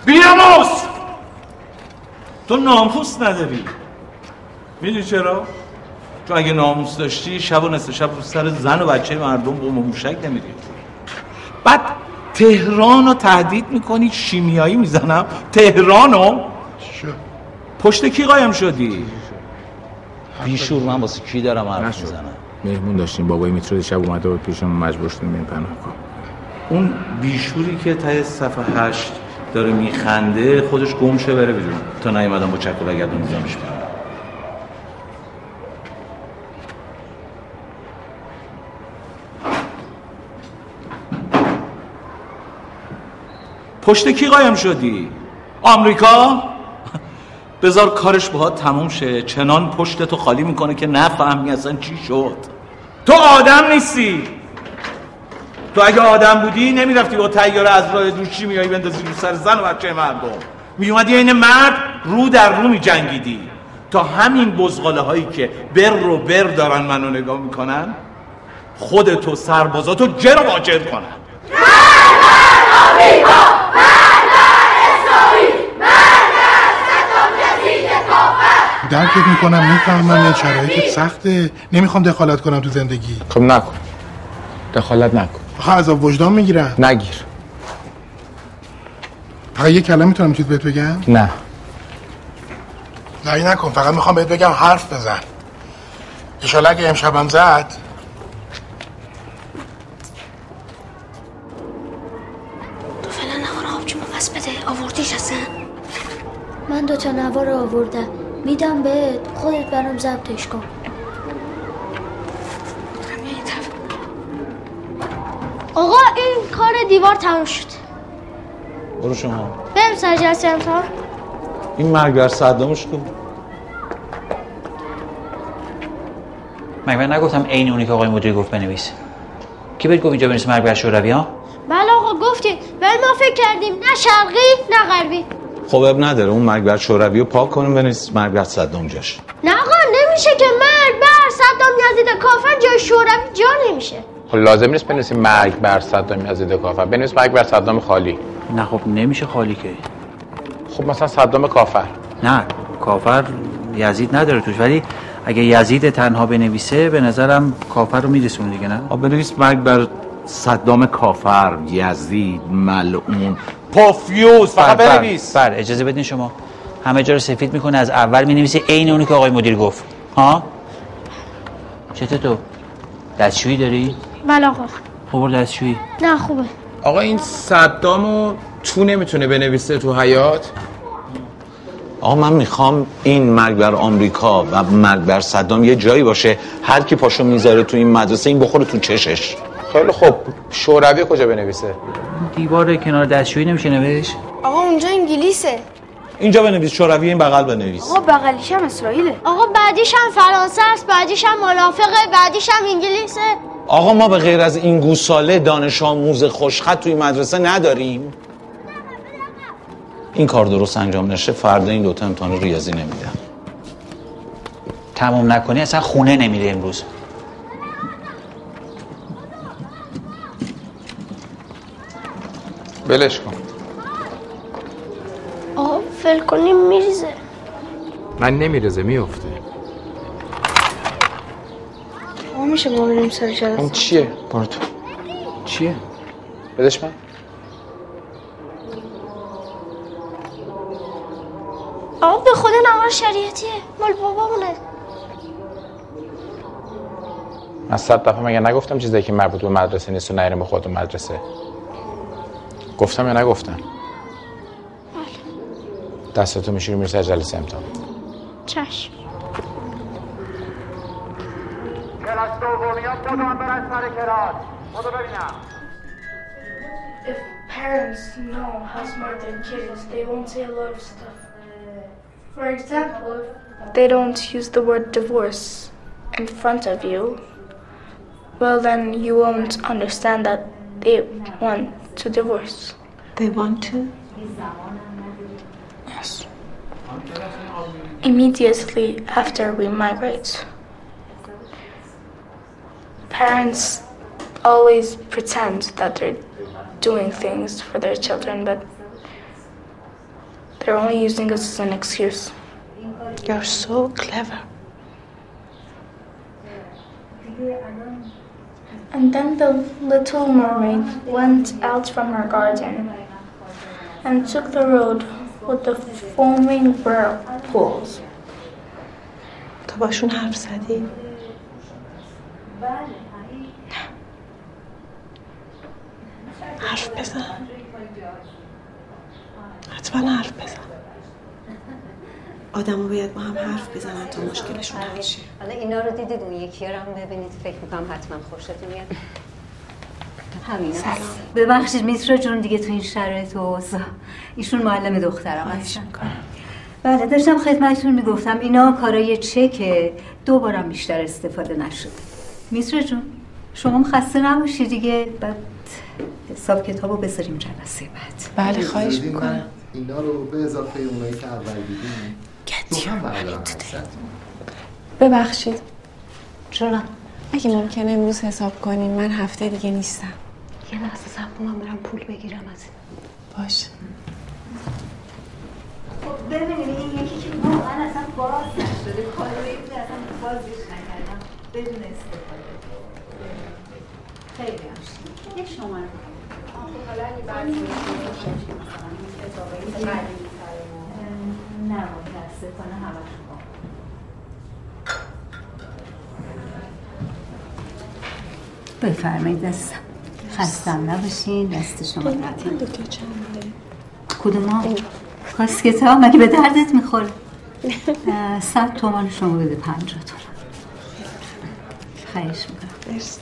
بیاموس تو ناموس نداری. میدونی چرا؟ چون اگه ناموس داشتی شب و نصف شب رو سر زن و بچه مردم با موشک نمیری. بعد تهران رو تهدید میکنی، شیمیایی میزنم تهران رو. پشت کی قایم شدی؟ بیشور من واسه کی دارم حرف میزنم؟ مهمون داشتیم، بابای میترو شب اومده بود پیشم، مجبور شدیم بریم پناه کن. اون بیشوری که ته صفحه 8 داره میخنده خودش گم شه بره بیرون. تا نیومدم با چکل اگردون میزمش برم. پشت کی قایم شدی؟ آمریکا؟ بذار کارش باهات تموم شه، چنان پشتتو خالی میکنه که نفهمی اصلا چی شد. تو آدم نیستی. تو اگه آدم بودی نمیرفتی با تیاره از راه دور چی میای بندازی رو سر زن و بچه مردم. میومدی این مرد رو در رو میجنگیدی. تا همین بزغاله هایی که بر دارن منو نگاه میکنن خودتو سربازاتو جر و واجر کنن. آمریکا درکت میکنم، میفهمم یه شرایطت سخته، نمیخوام دخالت کنم تو زندگی. خب نکن، دخالت نکن. آخه عذاب وجدان میگیرم. نگیر. فقط یه کلمه میتونم چیز بهت بگم؟ نه نکن، فقط میخوام بهت بگم حرف بزن. ان شاءالله اگه امشبم زد. تو فعلا نهار آبجو بس بده، آوردیش اصلا؟ من دو تا نوار آوردم میدم بهت، خودت برام ضبطش کن. آقا این کار دیوار تموم شد. برو شما بریم سر جلسه امتحان. این مرگر صدامش کن. من نگفتم عین اونی که آقای مدیر گفت بنویس. کی بهت گفت اینجا بنویس مرگر شوروی ها؟ بله آقا گفتی، ولی ما فکر کردیم نه شرقی نه غربی. خب اب نداره، اون مرگ بر شوروی رو پاک کنیم بنویس مرگ بر صدام جاش. نه آقا نمیشه که مرگ بر صدام یزید کافر جای شوروی جا نمیشه. خب لازم نیست بنویسیم مرگ بر صدام یزید کافر، بنویس مرگ بر صدام خالی. نه خب نمیشه خالی که. خب مثلا صدام کافر. نه کافر یزید نداره توش، ولی اگه یزید تنها بنویسه به نظرم کافر رو میرسونه دیگه. نه خب بنویس مرگ بر صدام کافر، یزید، ملعون، پافیوز، فقط بنویس. بله اجازه بدین شما. همه جا رو سفید میکنه، از اول مینویسی عین اونی که آقای مدیر گفت. ها؟ چته تو؟ دستشویی داری؟ بله آقا. خب دستشویی. نه خوبه. آقا این صدامو تو نمیتونه بنویسه تو حیات؟ آقا من میخوام این مرگ بر آمریکا و مرگ بر صدام یه جایی باشه هر کی پاشو میذاره تو این مدرسه این بخوره تو چشش. خیلی خب شوروی کجا بنویسه؟ دیوار کنار دستشویی نمیشه نوشت؟ آقا اونجا انگلیسه. اینجا بنویس شوروی، این بغل بنویس. آقا بغلیش هم اسرائیله. آقا بعدیش هم فرانسه است، بعدیش هم ملافقه، بعدیش هم انگلیسه. آقا ما به غیر از این گوساله دانش آموز خوشخط توی مدرسه نداریم. این کار درست انجام نشه فردا این دوتا امتحان ریاضی نمیدم. تموم نکنی اصلا خونه نمیره امروز. بلش کن. آقا فل کنیم میریزه. من نمیریزه، میفته. آقا میشه ما بریم سر جلسه؟ اون چیه؟ برو تو. چیه؟ بدش من. آقا به خود نوار شریعتیه، مال بابامونه. من 100 دفعه مگه نگفتم چیزایی که مربوط به مدرسه نیست و نیریم به خود مدرسه؟ گفتم یا نگفتم؟ بله. دستاتو میشوری میری سر جلسه امتحان. چشم. کلاس دومیات بودو من برای سر کلاس. بودو ببینم. If parents know how smart their kid is, they won't say a lot of stuff. For example, they don't use the word divorce in front of you. Well, then you won't understand that they want to divorce. They want to? Yes. Immediately after we migrate. parents always pretend that they're doing things for their children, but they're only using us as an excuse. You're so clever. And then the little mermaid went out from her garden and took the road with the foaming whirlpools. تو باشون حرف زدی؟ نه. حرف بزن. حتما حرف بزن. آدمو باید با هم حرف بزنن تا مشکلشون حل شه. حالا اینا رو دیدید، اون یکی رو هم ببینید، فکر می‌کنم حتما خوشتون میاد. همین است. ببخشید میترا جون، دیگه تو این شرایط و اوضاع ایشون معلم دخترم هستن. بله، داشتم خدمتتون میگفتم اینا کارای چکه، دوبارم بیشتر استفاده نشده. میترا جون شما خسته نباشید دیگه، بعد حساب کتابو بذاریم جلسه بعد. بله خواهش میکنم. اینا رو به اضافه اونایی که اول دیدیم تو هم برام فرستید. ببخشید جونم، اگه ممکنه امروز حساب کنین، من هفته دیگه نیستم. یه لحظه صبر کنم برم پول بگیرم از این. باشه. خب ببینید این یکی که واقعا اصلا باز نشده، کارویی که اصلا بازش نکردم بدون استفاده. خیلی عالی. یک شماره. خب حالا این بعضی مثلا این اضافه نه متاسفانه همش بفرمایید عزیزم. خستم نباشین، دست شما درد دکتر چنده؟ کدوما؟ کاسکتا مگه به دردت میخوره؟ 100 تومان شما بده، 50 تومان. خواهش میکنم. مرسی.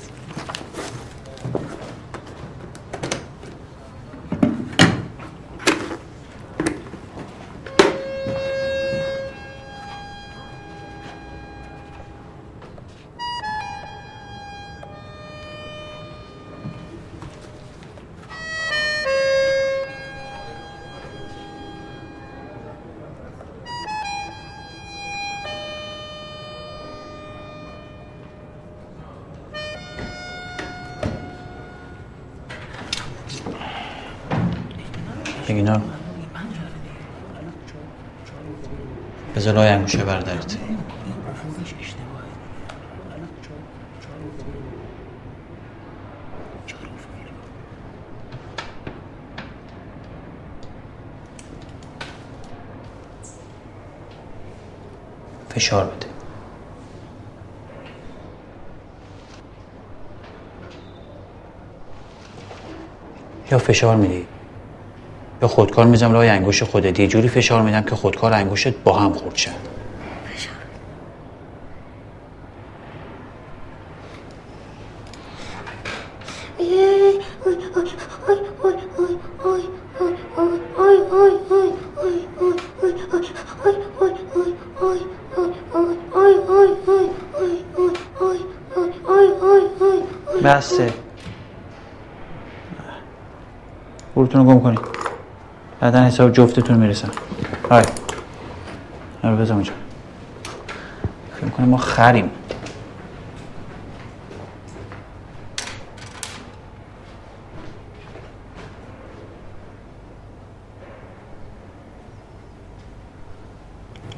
اینا به جلوی انگوشه بردارید. فشار بده. یا فشار میدی یا خودکار میزم لای انگوش خودت، یه جوری فشار میدم که خودکار انگوشت با هم خورد شد. فشار بسه. برتون رو گم کنید، بعدن حساب جفتتون میرسن. های رو بزن اونجا. فکر میکنم ما خریم.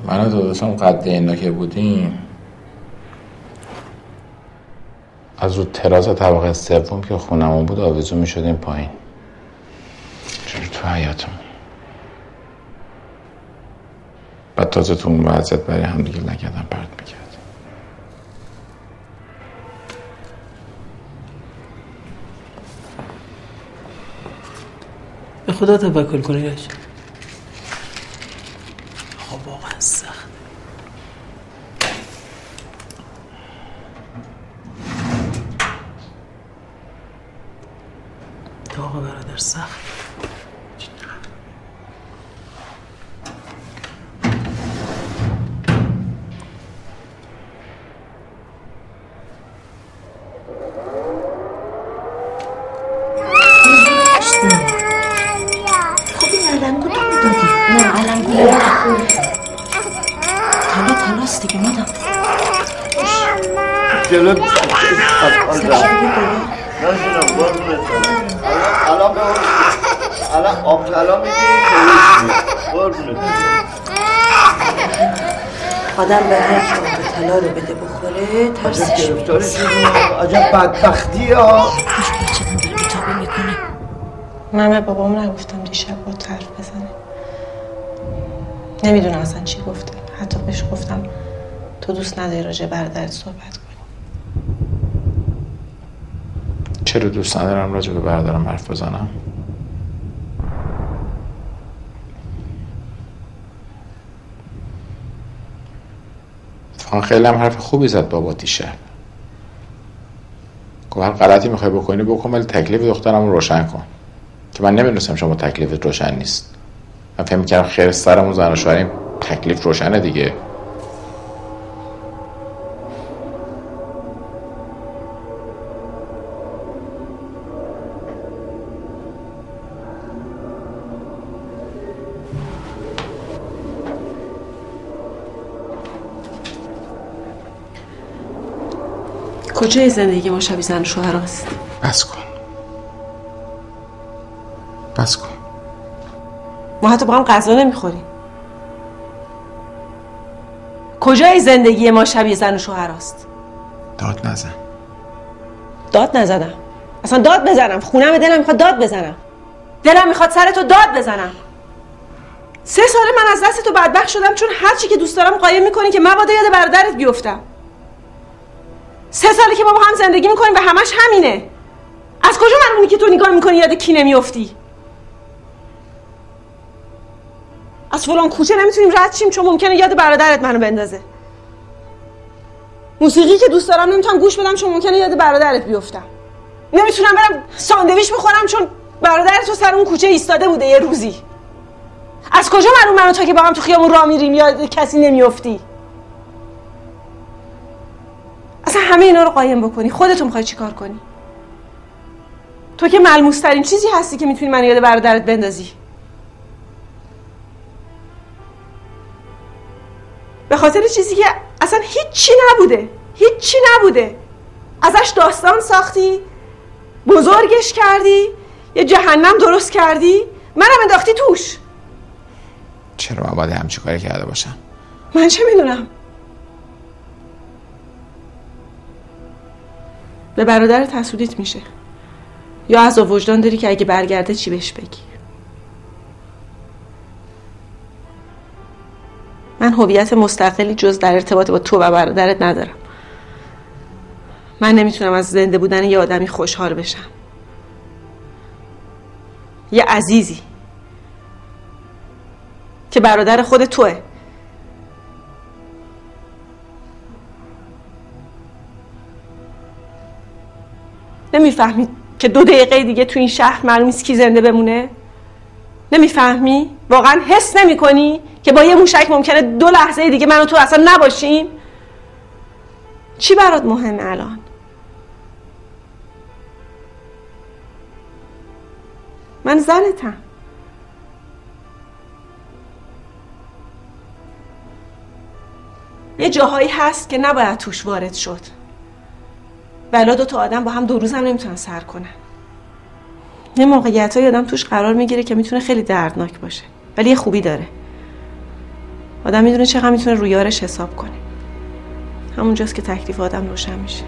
من و داداشم قد اینا که بودیم از رو تراس طبقه سوم که خونمون بود آویزون میشدیم پایین، چجور تو حیاتمون. بعد تازه تو اون وضعیت برای همدیگه لگدم پرت میکردیم. به خدا توکل کنیدش. خب واقعا سخته. تو آقا برادر سخت. آدم به هر چون به طلا رو بده بخوره ترسش می‌کنه. عجب بدبختیه ها. هیچ بچه‌م داره بی‌تابی میکنه. من به بابام نگفتم دیشب با طرف بزنه. نمیدونم اصلا چی گفته. حتی بهش گفتم تو دوست نداری راجع برادرت صحبت کنی. چرا دوست ندارم راجع به برادرم حرف بزنم؟ خیلی هم حرف خوبی زد بابا دیشب. گفت هر غلطی میخوای بکنی بکن ولی تکلیف دخترم رو روشن کن. که من نمیدونستم شما تکلیفت روشن نیست. من فهم میکردم خیر سرمون زن و شوهریم تکلیف روشنه دیگه. کجای زندگی ما شبیه زن و شوهر است؟ بس کن ما حتی با هم غذا نمیخوریم. کجای زندگی ما شبیه زن و شوهر است؟ داد نزدم اصلا داد بزنم خونم دلم میخواد داد بزنم. دلم میخواد سرتو داد بزنم. 3 ساله من از دست تو بدبخت شدم چون هر چی که دوست دارم قایم میکنی که مبادا یاد برادرت بیفتم. 3 ساله که ما با هم زندگی میکنیم و همش همینه. از کجا معلومه که تو نگاه میکنی یاد کی نمیافتی؟ از فلان کوچه نمیتونیم رد شیم چون ممکنه یاد برادرت منو بندازه. موسیقی که دوست دارم نمیتونم گوش بدم چون ممکنه یاد برادرت بیفتم. نمیتونم برم ساندویچ بخورم چون برادرت تو سر اون کوچه ایستاده بوده یه روزی. از کجا معلومه منو تا که با هم تو خیابون راه میریم یاد کسی نمیافتی؟ اصلا همه اینا رو قایم بکنی خودتون میخوای چیکار کنی؟ تو که ملموس ترین چیزی هستی که میتونی من یاد برادرت بندازی. به خاطر چیزی که اصلا هیچی نبوده ازش داستان ساختی، بزرگش کردی، یه جهنم درست کردی، منم انداختی توش. چرا من باید همچی کاری کرده باشم؟ من چه میدونم؟ به برادرت حسودیت میشه یا عذاب وجدان داری که اگه برگرده چی بهش بگی؟ من هویت مستقلی جز در ارتباط با تو و برادرت ندارم. من نمیتونم از زنده بودن یه آدمی خوشحال بشم. یه عزیزی که برادر خود توه نمیفهمی که 2 دقیقه دیگه تو این شهر معلوم نیست کی زنده بمونه؟ نمیفهمی؟ واقعا حس نمی‌کنی که با یه موشک ممکنه 2 لحظه دیگه من و تو اصلا نباشیم؟ چی برات مهمه الان؟ من زنتم. یه جاهایی هست که نباید توش وارد شد. بلا 2 تا آدم با هم 2 روز هم نمیتونن سر کنن. یه موقعیت های آدم توش قرار میگیره که میتونه خیلی دردناک باشه ولی یه خوبی داره. آدم میدونه چقدر میتونه روی یارش حساب کنه. همونجاست که تکلیف آدم روشن میشه.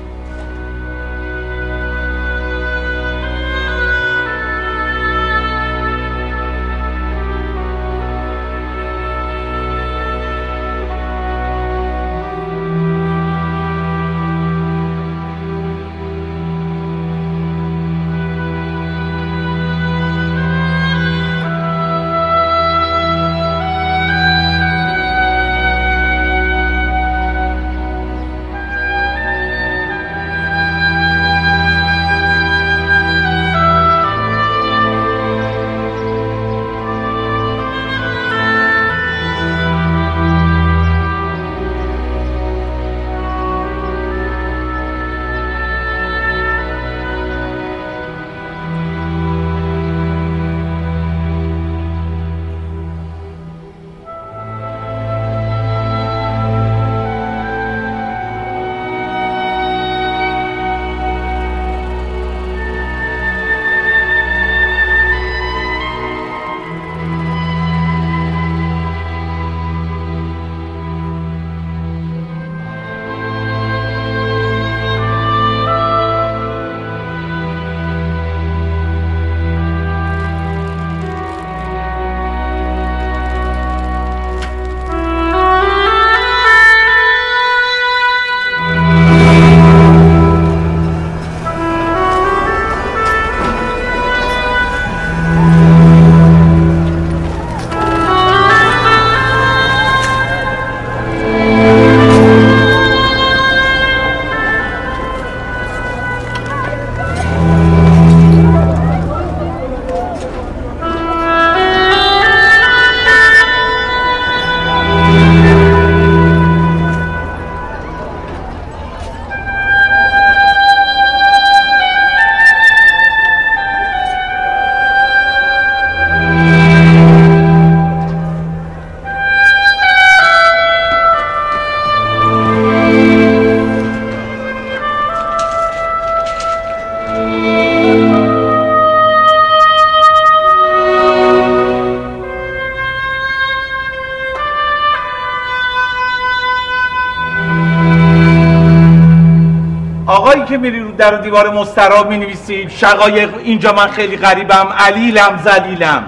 جایی که میری رو در و دیوار مستراب مینویسی شقایق اینجا من خیلی غریبم علیلم ذلیلم،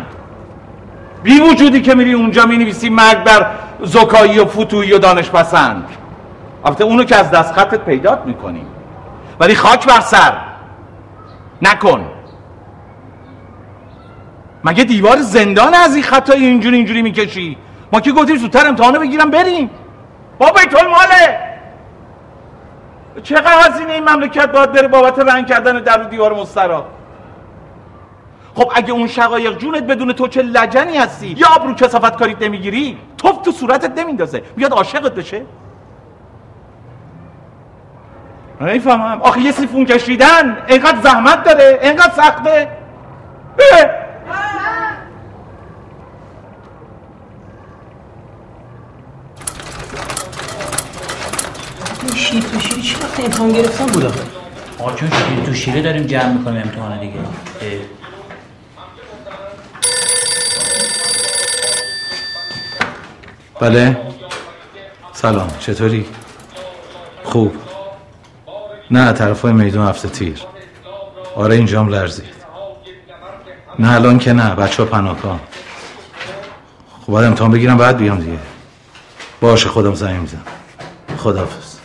بی وجودی که میری اونجا مینویسی مرگ بر زکایی و فتویی و دانشپسند. البته اونو که از دست خطت پیدات میکنی، ولی خاک بر سر نکن. مگه دیوار زندان از این خطای اینجوری میکشی؟ ما که گفتیم زودتر امتحانو بگیرم بریم. بابا بیتول ماله، چقدر هزینه این مملکت باید بره بابت رنگ کردن در و دیوار مستراب؟ خب اگه اون شقایق جونت بدون تو چه لجنی هستی، یا آبرو کثافت کاریت نمیگیری، توف تو صورتت نمیندازه بیاد عاشقت بشه؟ من نمیفهمم آخه یه سیفون کشیدن اینقدر زحمت داره، اینقدر سخته؟ شیر تو شیره چی وقت امتحان گرفتن بود آخه؟ آجا شیر تو شیره داریم جمع میکنیم امتحانه دیگه. بله سلام، چطوری؟ خوب؟ نه طرفای میدون هفته تیر. آره اینجام لرزید. نه الان که نه، بچه ها پناهگاه. خب باید امتحان بگیرم بعد بیام دیگه. باشه خودم زنگ میزنم. خداحافظ.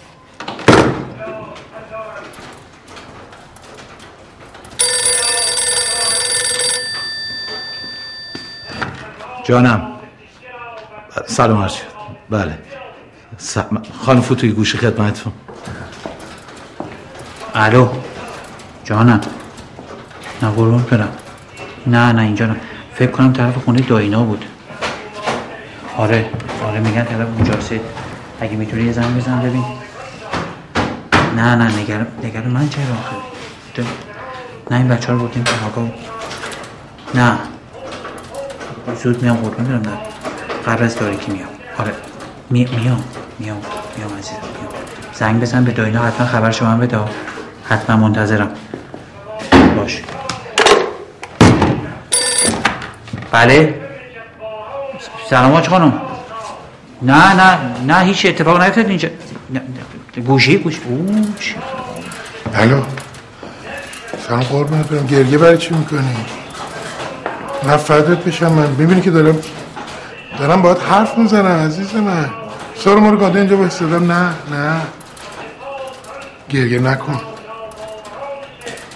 جانم سلام عرض شد. بله خانم فتوی گوشی خدمتتون. الو جانم. نه قربونت برم. نه اینجا نه، فکر کنم طرف خونه داینا بود. آره میگن طرف اونجاست. اگه میتونی یه زنگ بزن ببین. نه نگران من چرا آخه؟ نه این بچه ها رو بردیم پناهگاه. نه زود میام قربونت برم. نه قبل از تاریکی میام. آره میام عزیزم میام. زنگ بزن به داینا حتما خبرشو من بده. حتما منتظرم. باش. بله سلام آج خانم. نه هیچ اتفاق نیفتاد اینجا. گوشی الو سلام قربونت برم. گریه برای چی میکنی؟ نه فدات بشم من. ببینی که دارم باید حرف میزنم عزیز من. سر ما رو گاده اینجا بایستدم. نه گریه نکن.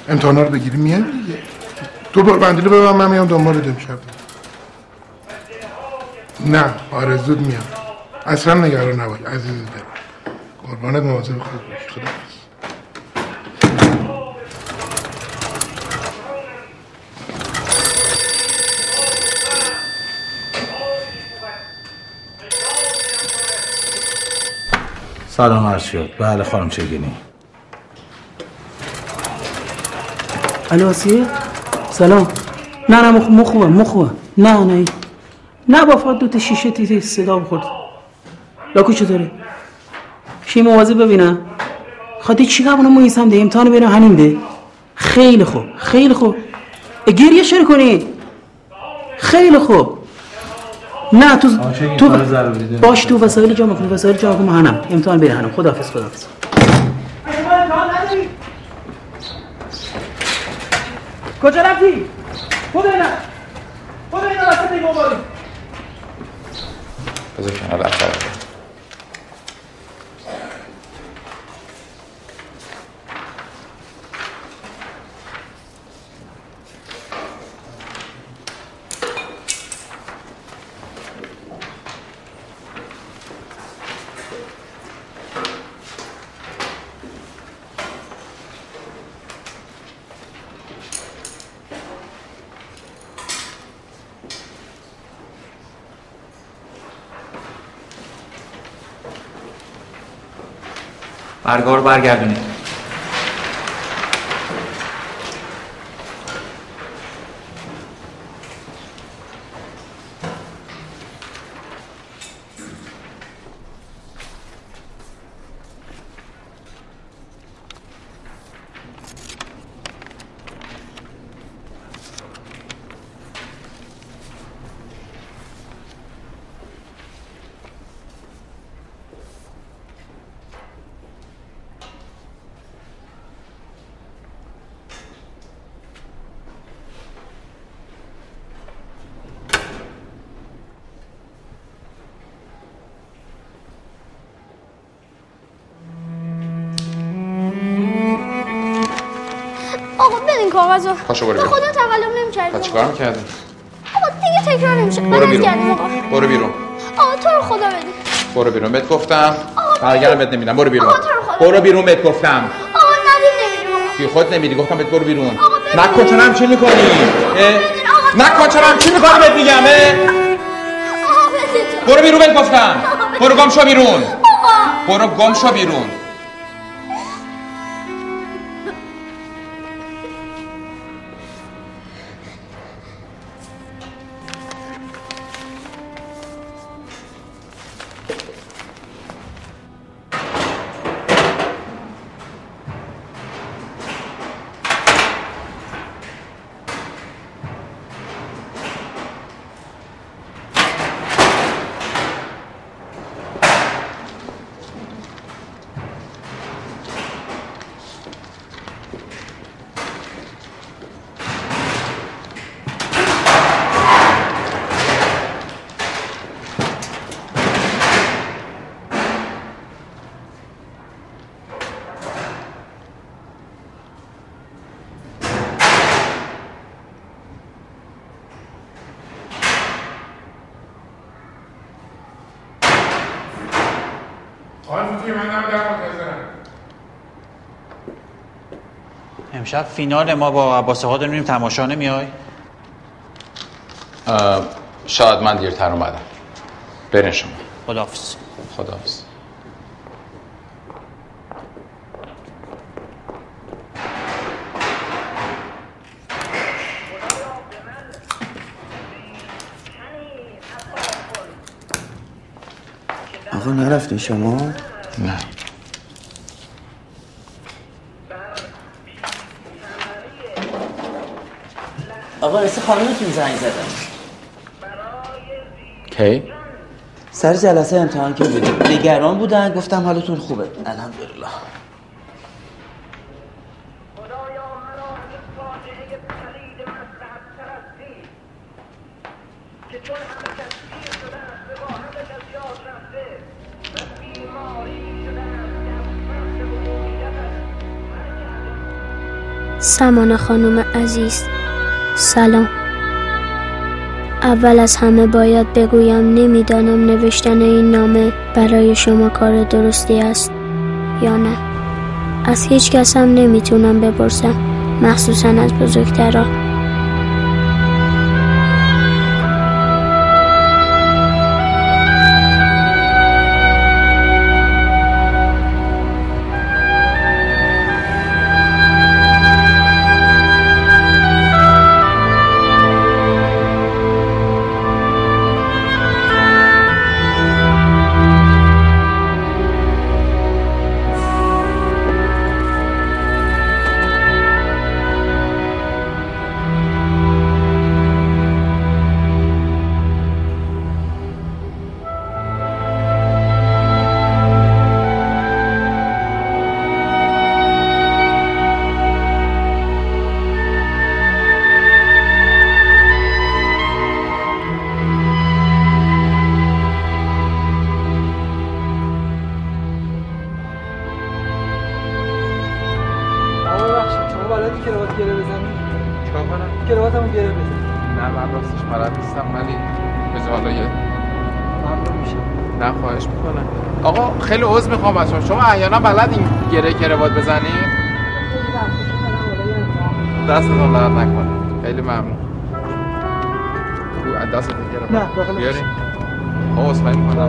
امتحانا رو بگیریم میام دیگه. تو بار بندیلو ببرم من میام دنبال دم شب. نه آره زود میام. اصلا نگران نباش عزیز دلم. قربانت مواظب خودت باش. خداحافظ. سلام عرض شد. بله خانم چگینی. الو آسیه سلام. نه مخوه. نه با فقط دوتا شیشه تیزی صدا بخورد. لاکو چطوره؟ شی مواظب ببینم. خاطی چی قبونه ما این سمده امتحانه بریم همین ده. خیلی خوب گریه شروع کنی. خیلی خوب. نه تو باش تو وسایل جا بکنی هنم امتحان بره هنم. خداحافظ. کجا رفتی؟ خود اینا وسط این باباری بذار کنار افتر. برگاه رو برگردونید. بازو پاشو برو بیرون. خودت تقلب نمی‌کردی. چیکار می‌کردی؟ آقا دیگه تکرار نمیشه. برو بیرون. برو بیرون. آقا تو رو خدا بدی. برو بیرون بهت گفتم. برگردم بهت نمیدم. برو بیرون. برو بیرون بهت گفتم. آقا ندید نمیرم. خودت نمیری گفتم بهت برو بیرون. نکوچرم چی می‌کنی؟ نکوچرم چی می‌کنی بهت میگم؟ برو بیرون بهت گفتم. برو گم شو بیرون. برو گم شو بیرون. امشب فینال ما با عباس آقا داریم تماشا نمیای؟ شاید من دیرتر اومدم. برین شما. خداحافظ. خداحافظ. آقا نرفتین شما؟ نه. آقا رسه خانمتون زنگ زدن کی؟ سر جلسه امتحان که بودیم نگران بودن گفتم حالتون خوبه الحمدلله. سمانه خانم عزیز سلام. اول از همه باید بگویم نمیدانم نوشتن این نامه برای شما کار درستی است یا نه. از هیچ کس هم نمیتونم بپرسم مخصوصا از بزرگتران. شما احیانا بلدین گره کروات بزنید؟ دستتون درد نکنه. خیلی ممنون. رو دستتون کروات بیارین. آقا اسمایی میکنم.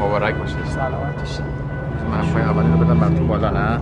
مبارک باشید. سلامت باشید. محفای اولین رو بدم براتون بالا نه؟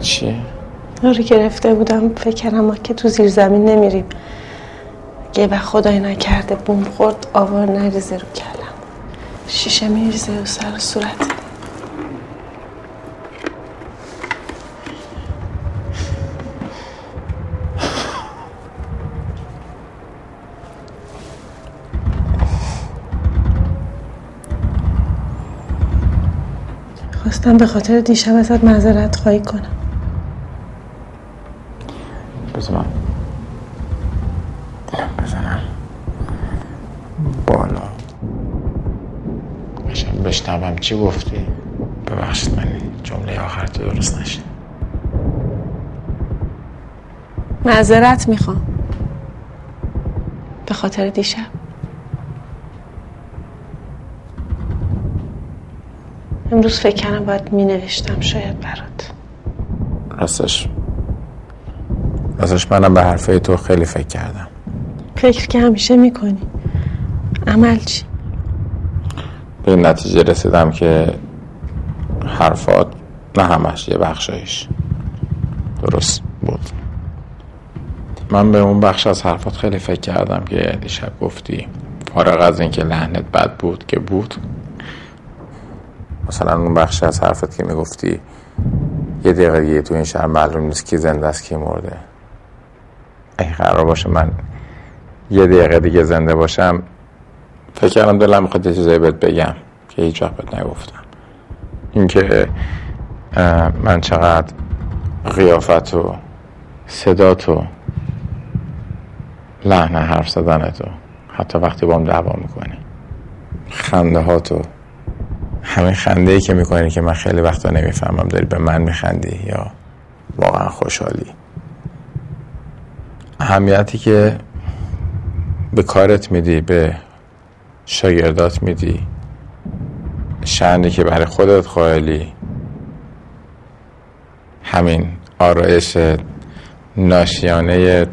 چیه؟ رو گرفته بودم فکرم ما که تو زیر زمین نمیریم که به خدای نکرده بمب خورد آوار نریزه رو کلم شیشه میریزه و سر و صورت خواستم به خاطر دیشب ازت معذرت خواهی کنم. بزنم بالا بشم بشنوم چی گفتی؟ ببخشید من جمله آخر تو درست نشد. معذرت میخوام به خاطر دیشب. امروز فکر کنم باید مینوشتم شاید برات. راستش منم به حرفای تو خیلی فکر کردم. فکر که همیشه میکنی، عمل چی؟ به این نتیجه رسیدم که حرفات نه همش، یه بخشایش درست بود. من به اون بخش از حرفات خیلی فکر کردم که دیشب گفتی. فارغ از این که لحنت بد بود که بود، مثلا اون بخش از حرفت که میگفتی یه دقیقه دیگه تو این شهر معلوم نیست کی زنده است کی مرده. اگه قرار باشه من یه دقیقه دیگه زنده باشم، فکر کردم دلم میخواد یه چیزایی بهت بگم که هیچ وقت بهت نگفتم. اینکه من چقدر قیافت و صدات و لحن حرف زدنت و حتی وقتی با هم دعوا میکنی خنده هات و همین خنده‌ای که میکنی که من خیلی وقتا نمیفهمم داری به من میخندی یا واقعا خوشحالی، اهمیتی که به کارت میدی، به شاگردات میدی، شأنی که برای خودت قائلی، همین آرایش ناشیانه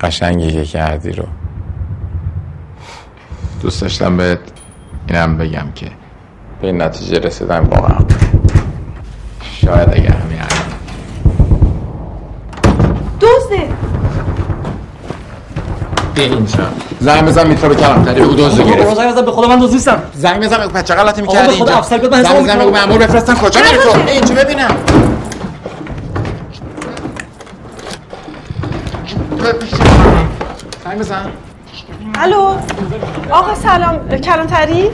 قشنگی که کردی رو دوست داشتم بهت اینم بگم که به این نتیجه رسیدم واقعا. شاید اگر همین اینجا زنگ بزن میترا بکنم تری او دوزو گرفت. روزا یزا به خدا من دوز نیستم. زنگ بزن بچه غلطی می‌کردی. به خدا افسر بده من حساب می‌کنم. زنگ بزن مأمور بفرستن کجا میری تو؟ اینجا ببینم. زنگ بزن. الو آقا سلام کلانتری؟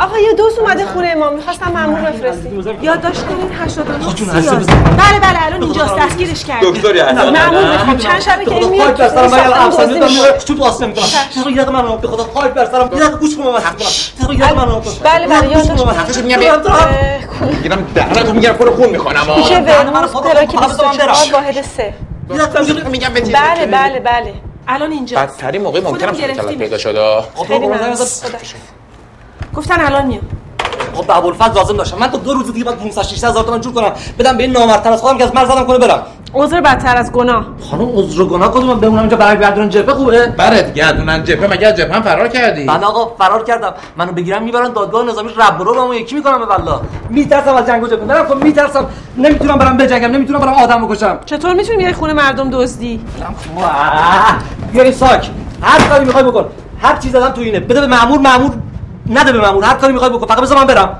آقا یه دوست اومده خونه ما می‌خواستم مأمور بفرستین. یادداشت کنین 89. بله الان اینجاست دستگیرش کردیم. دکتری اصلا مأمور چند شبه که این میاد. بله یادداشت. حفظش میگم میگم دراتو میگم پر خون می‌خونم آقا. چه برنامه تراکیب واحد 3. میگم بچین. بله الان اینجا بدترین موقع ممکنم خلال پیدا شده. خیلی ممنونست گفتن الان میام. خب به ابوالفضل لازم داشتم. من تا 2 روز دیگه باید 500-600 هزار تومان جور کنم بدم به این نامردتر از خودم که از من زدم کنه برم. عذر بدتر از گناه. خانم عذر و گناه کدومه؟ بمونم اینجا برگردونن جبهه خوبه؟ برات گردونن جبهه مگه جبهه فرار کردی؟ من آقا فرار کردم. منو بگیرن میبرن دادگاه نظامی رب رو بامو یکی میکنم والله. میترسم از جنگ و جبهه. منم خب میترسم نمیتونم برام بجنگم، نمیتونم برام آدمو کشم. چطور میتونی بیای خونه مردم دزدی؟ بیای ساک. هر کاری میخوای بکن. هر چیز دادم تو اینه. بده به مأمور نده به مأمور. هر کاری میخوای بکن فقط بذار من برم.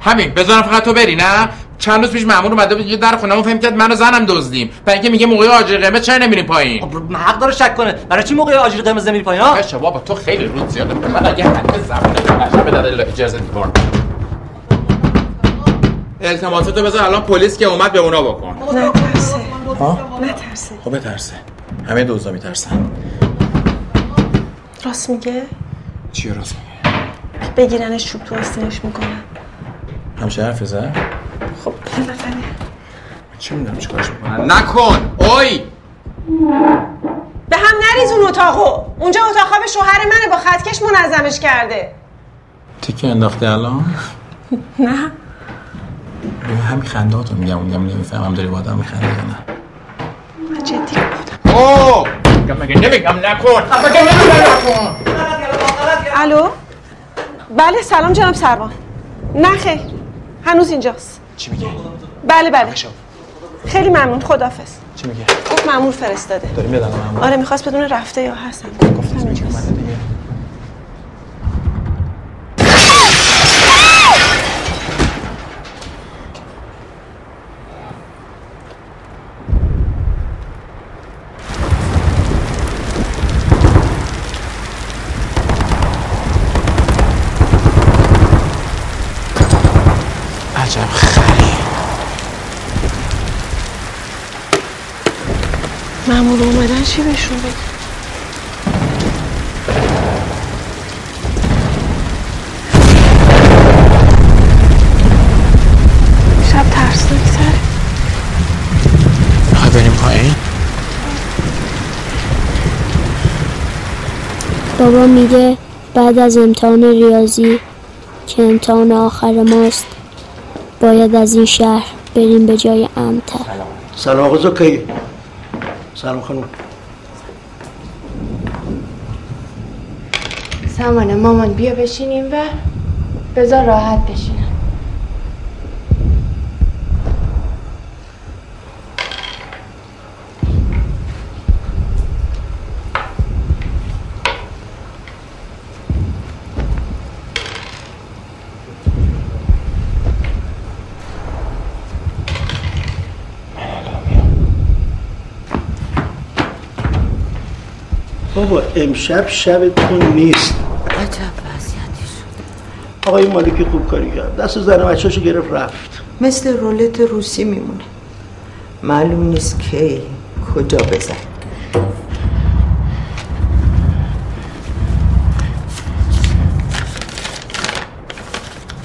همین بذارم فقط تو بری. نه چند روز پیش مأمور اومده بود یه در خونه‌مون فهم کرد منو زنم دزدیم. برای اینکه میگه موقع آجر قرمز چرا نمیریم پایین؟ خب حق داره شک کنه. برای چی موقع آجر قرمز نمیری پایین ها؟ بچه بابا تو خیلی رود زیاده. من اگه حق زبون بشه به دلیل اجازه دیوار التماساتو بذار الان پلیس که اومد به اونا بکن. نه ترسه. نه ترسه. خب بترسه. همه دوزا میترسن. راست میگه؟ چی راست میگه؟ بگیرنش چوب تو آستینش میکنن. همشه حرف زد؟ خب بالاخره. من چی میدونم چیکارش میکنن؟ نکن. اوی! به هم نریز اون اتاقو. اونجا اتاق خواب شوهر منه، با خطکش منظمش کرده. تیکه انداخته الان؟ نه. همین خندهاتو میگم نمیفهمم داری با آدم میخنده یا نه. من جدی بودم. اوه! مگه نمیگم نکن. مگه نمیگم نکن. الو؟ بله سلام جناب سروان. نه خیر. هنوز اینجاست. چی میگه؟ بله بله. خیلی ممنون خداحافظ. چی میگه؟ گفت مأمور فرستاده. داری میاد مأمور؟ آره میخواست بدون رفته یا هستم. گفتم اینجاست. مامور اومدن چی بهشون بگم؟ شب ترسناک‌تره. میخوای بریم پایین؟ بابا میگه بعد از امتحان ریاضی که امتحان آخر ماست باید از این شهر بریم به جای امتر. سلام آقا زکی. سلام خانم. سامانه مامان بیا بشینیم و بذار راحت بشینم. بابا امشب شبتون نیست. عجب وضعیتی شد. آقای مالکی خوب کاری کرد. دست زن بچه‌اشو گرفت رفت. مثل رولت روسی میمونه. معلوم نیست کی کجا بزن.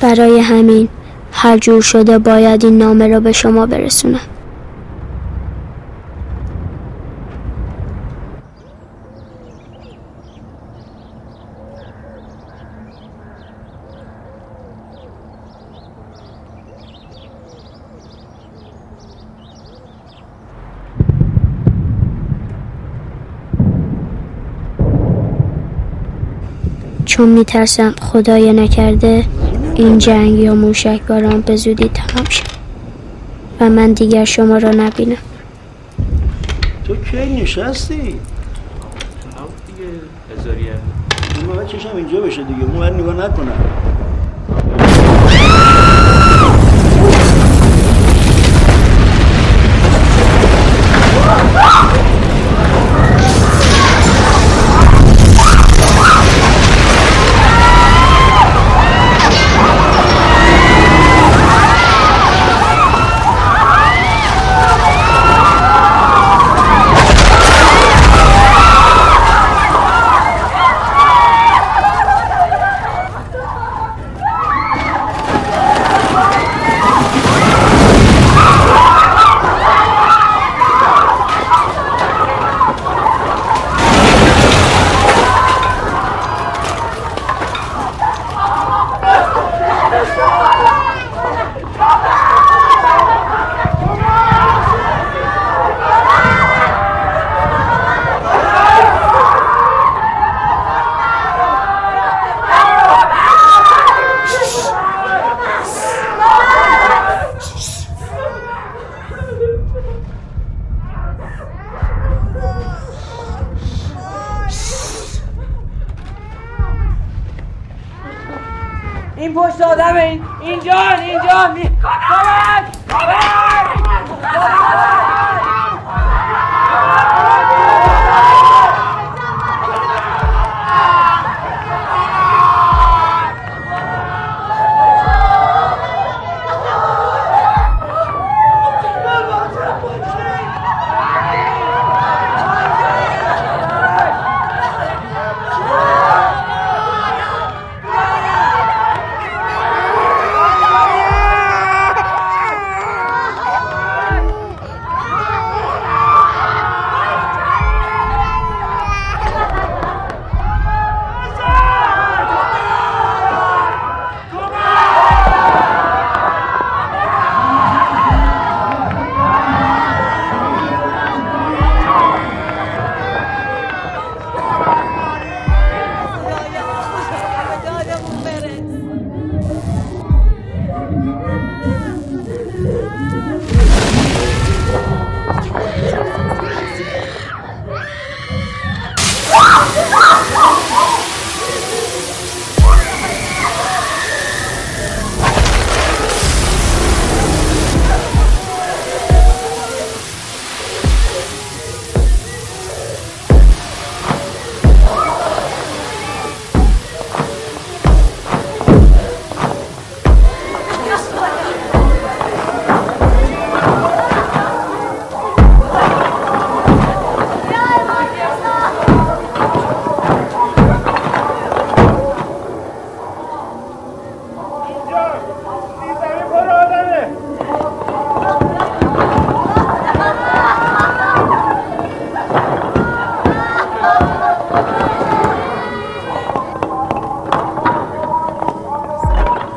برای همین هر جور شده باید این نامه را به شما برسونم. چون میترسم خدای نکرده این جنگ یا موشک باران به زودی تمام شد و من دیگر شما را نبینم. تو کی نشستی؟ تمام دیگه هزاریه. ما چشم اینجا بشه دیگه. من نگاه نکنم.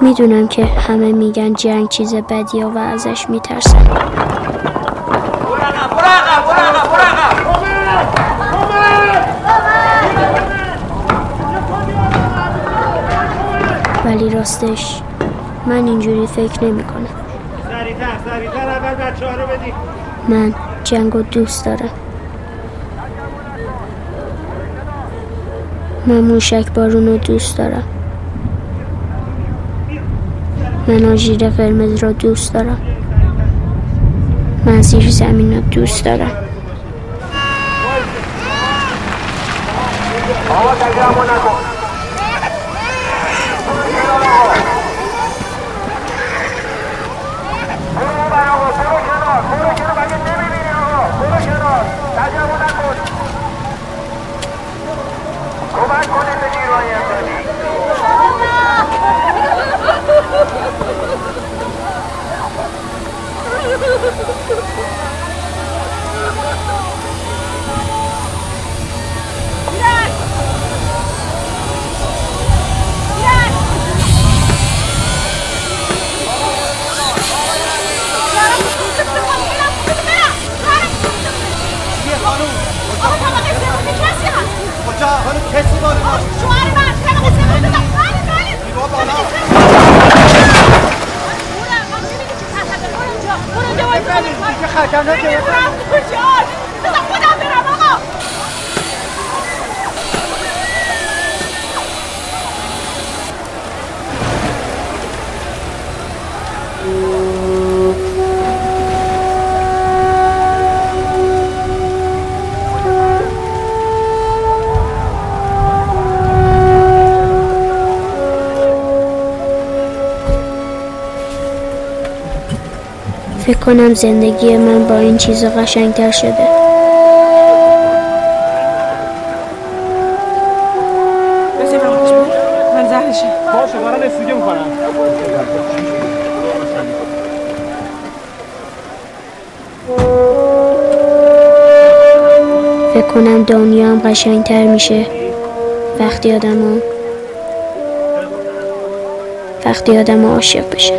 میدونم که همه میگن جنگ چیز بدیه و ازش میترسن. ولی راستش من اینجوری فکر نمی کنم. سریعتر اول بچه‌ها رو بدید. من جنگو دوست دارم. من موشک بارونو دوست دارم. من آژیر قرمز رو دوست دارم. من زیر زمین رو دوست دارم. فکر کنم زندگی من با این چیزا قشنگتر شده. من زهرشه. باشه برام استوری می‌کنم. فکر کنم دنیا هم قشنگتر میشه وقتی آدم‌ها عاشق بشه.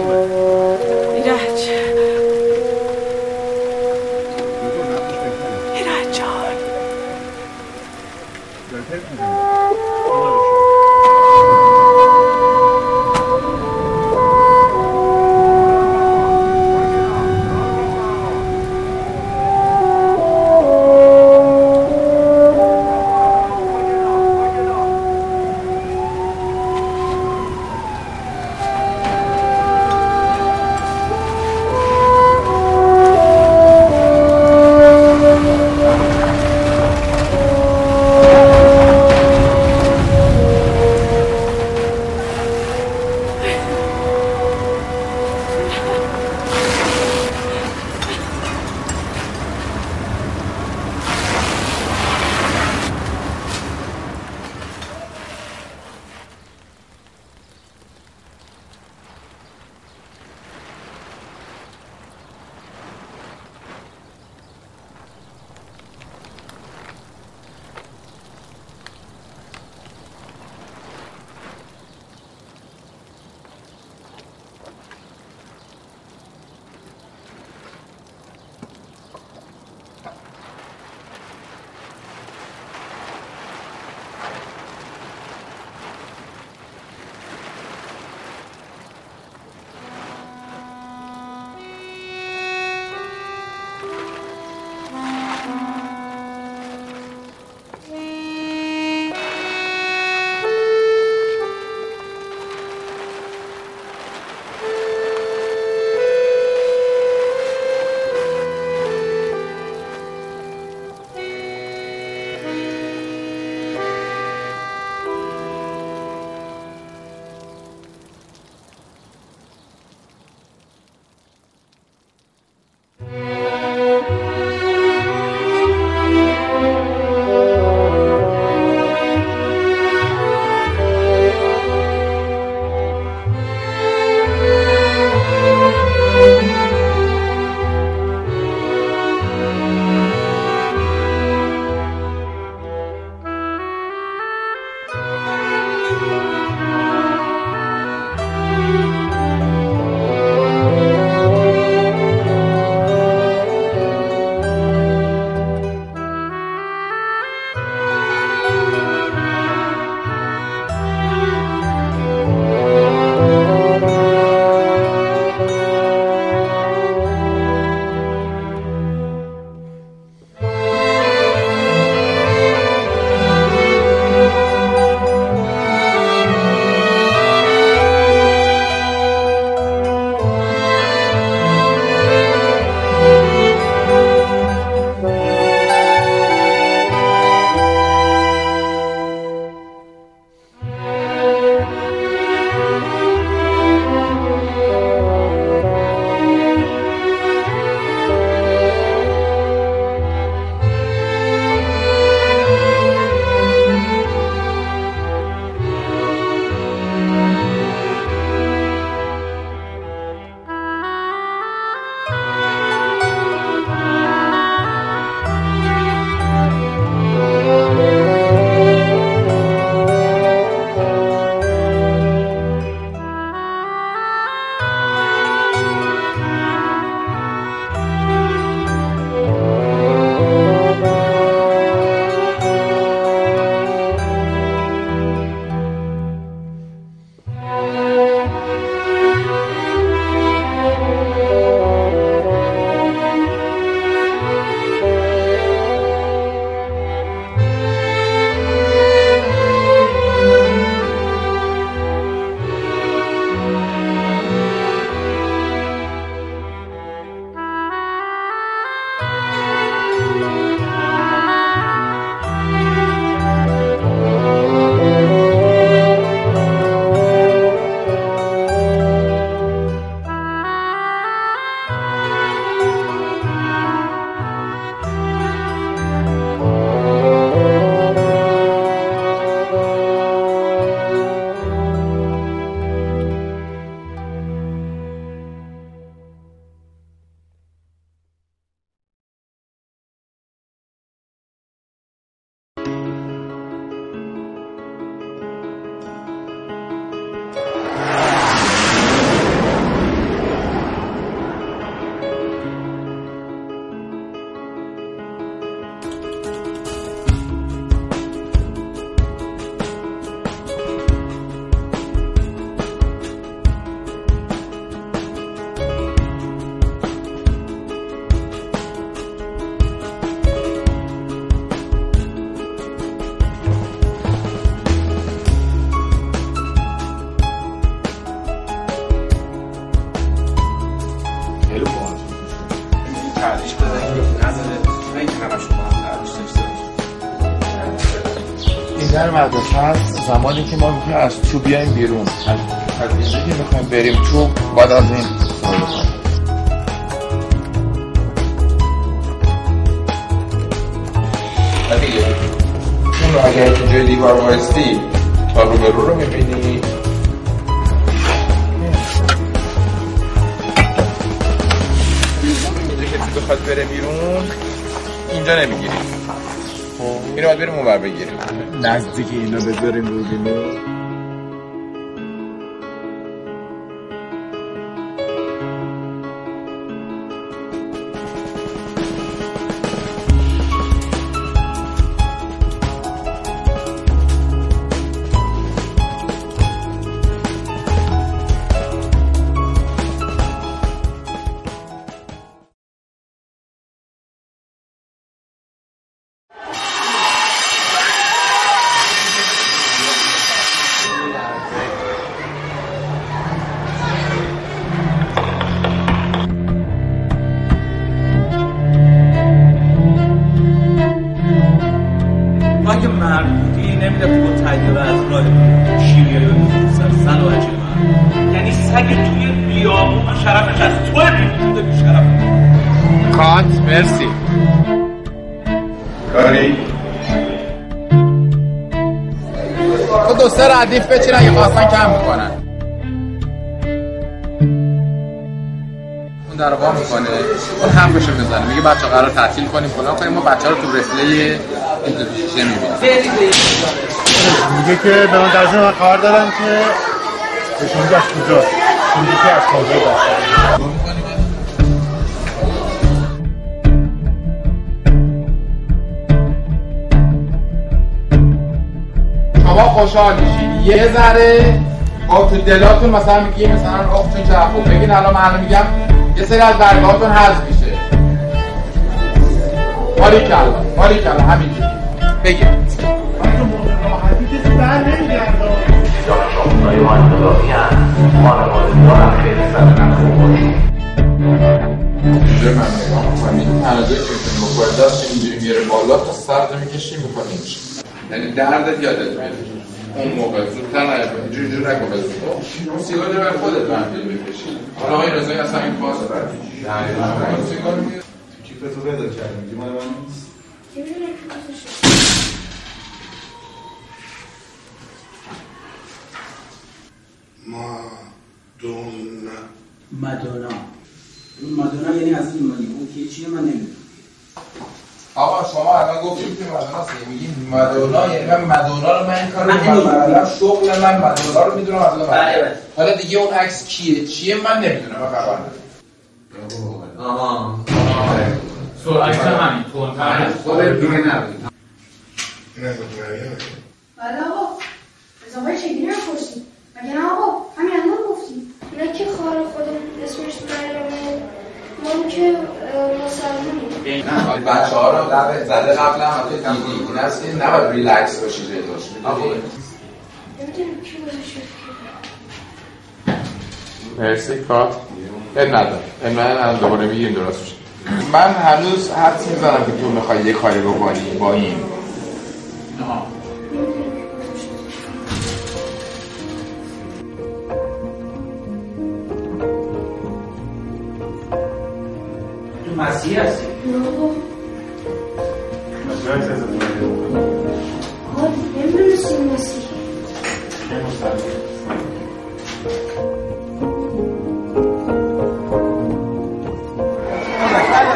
تعریش بدن که نظره نه اینکه همه شما هم تعریش داشته این در مدرسه هست. زمانی که ما میخوایم از تو بیایم بیرون، از اینجا که میخوایم بریم تو، بعد از این اون اگر تو جای دیوار وایستی تا روبرو رو میبینی. بخواد بره بیرون اینجا نمیگیریم، اینو باید بریم اونور بگیریم، نزدیکی اینو بذاریم رو بینو. ردیف بچین اگه خواستن کم میکنن، اون در واقع میکنه اون حرفشو بزنه، میگه بچه قرار تعطیل کنیم فلان کنیم، ما بچه رو تو رسله اینترشیشه میبینیم، میگه که به من درجه من قرار دارم که به شونگه از کجاست، شونگه که از کازه باشد. خوشحال میشین یه ذره تو دلاتون، مثلا میگیم مثلا آخ چون جعفو بگین الان من میگم یه سری از برگاهاتون حذف میشه. باریکلا همین بگین یعنی دردت یادت میاد اون موقع زودتر نشه اینجوری نگو بزن سیگار رو خودت بردار بکشی. حالا آقای رضایی اصلا این پاس بردی نه سیگار میاد کیف تو بذار کردم دیگه مال من نیست چه میدونم کیفش. مادونا یعنی از این مالی اون که چیه من نمیدونم. آقا شما الان گفتید که مادونا میگیم مادونا، یعنی من مادونا رو من کارو می‌کنم، شغل من مادونا رو می‌دونم از اون. حالا دیگه اون عکس کیه چیه من نمی‌دونم، من خبر ندارم. آها سرعت همین تون خود دور نبود. اینا گفتن حالا آقا زما چیه پرسید مگه نه آقا همین الان گفتید اینا که خال خودمون اسمش داریم من که مسلمونیم. بچه ها رو زده قبل هم حتی دیدی این هست که نباید ریلکس باشی جای داشت نمیدونم که بازشون مرسی کات این ندار این دوباره بگیم درست بشه. من هنوز حدس میزنم که تو میخوای یه کاری بکنی با این مسیح هستی؟ نه بابا مسیح هستی از این آقا نمیدونستیم مسیح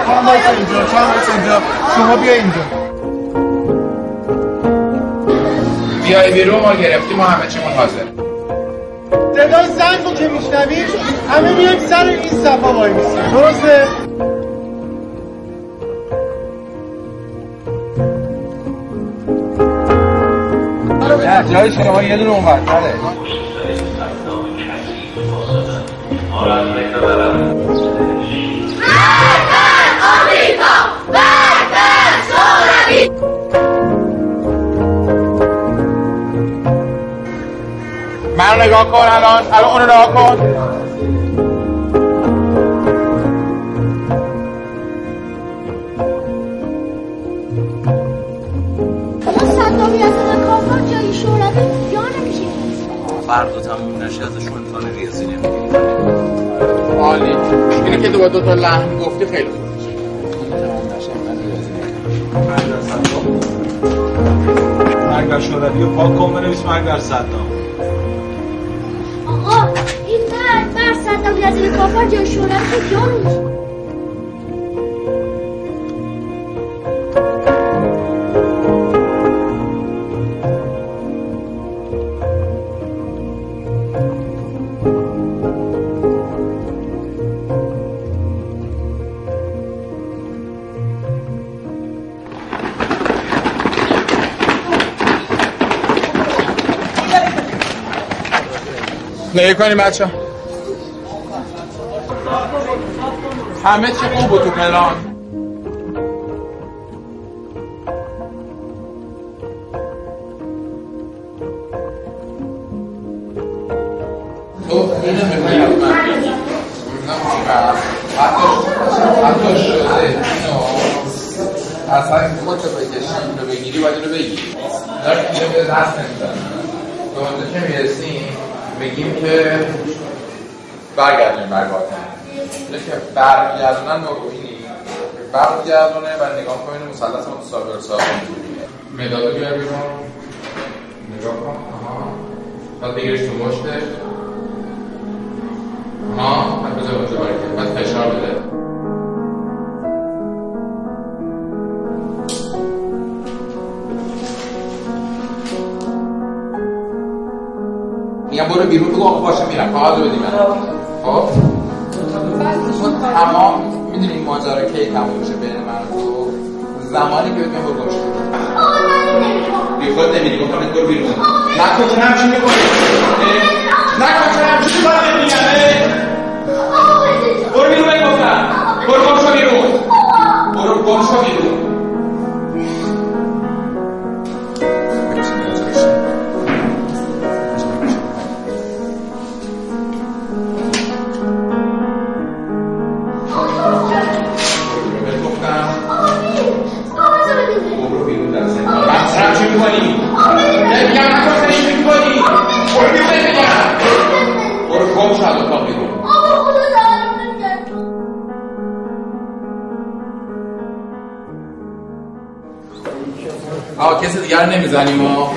چند باید اینجا شما بیا اینجا بیایی بیرون ما گرفتیم ما همه چیمون حاضر ددای زنگ رو که میشنویم همه بیاییم سر این صفحه بایی میسیم درسته؟ جای شما یه دونه اونور تره. من نگاه کن الان اون رو نگاه کن. هر دو تموم نشه ازشون امکان ریاضی نمیگیریم. عالی. اینه که دو تا لحن گفتی خیلی خوب میشه. تموم نشه امکان ریاضی نمیگیریم. مرگ بر صدام. مرگ بر شوروی و پاک کن بنویس مرگ بر صدام. آقا این مرگ بر صدام ریاضی کافر جای شوروی که جان نگه کنیم بچه همه چی خوب بود تو پلان. اینو بگویم من حتی شده اینو از هایی خود رو بکشیم اینو بگیری باید اینو بگیری دارم اینو به دست نمیزنم به اونده که میرسیم بگیم که برگردونیم برگاتن اینه که برگردونن نگوینی برگردونه و نگاه کنیم مسلس ما تو سابر سابر مدادو بیار بیرون نگاه کن بعد بگیرش تو مشتش بعد بزر اونجا برگرد بعد فشار بده میگم برو بیرون بگو آقا باشه میرم فقط رو بدیم خب اما میدونی این ماجرا کی تموم میشه بین من و زمانی که بگم برو گوش آقا من نمیخوام بی خود نمیدی گفتم برو بیرون نکن چرا همچین میکنی نکن چرا همچین باید میگم برو بیرون بگی گفتم برو گم شو بیرون برو گم شو بیرون کسی دیگر نمیزنیم ما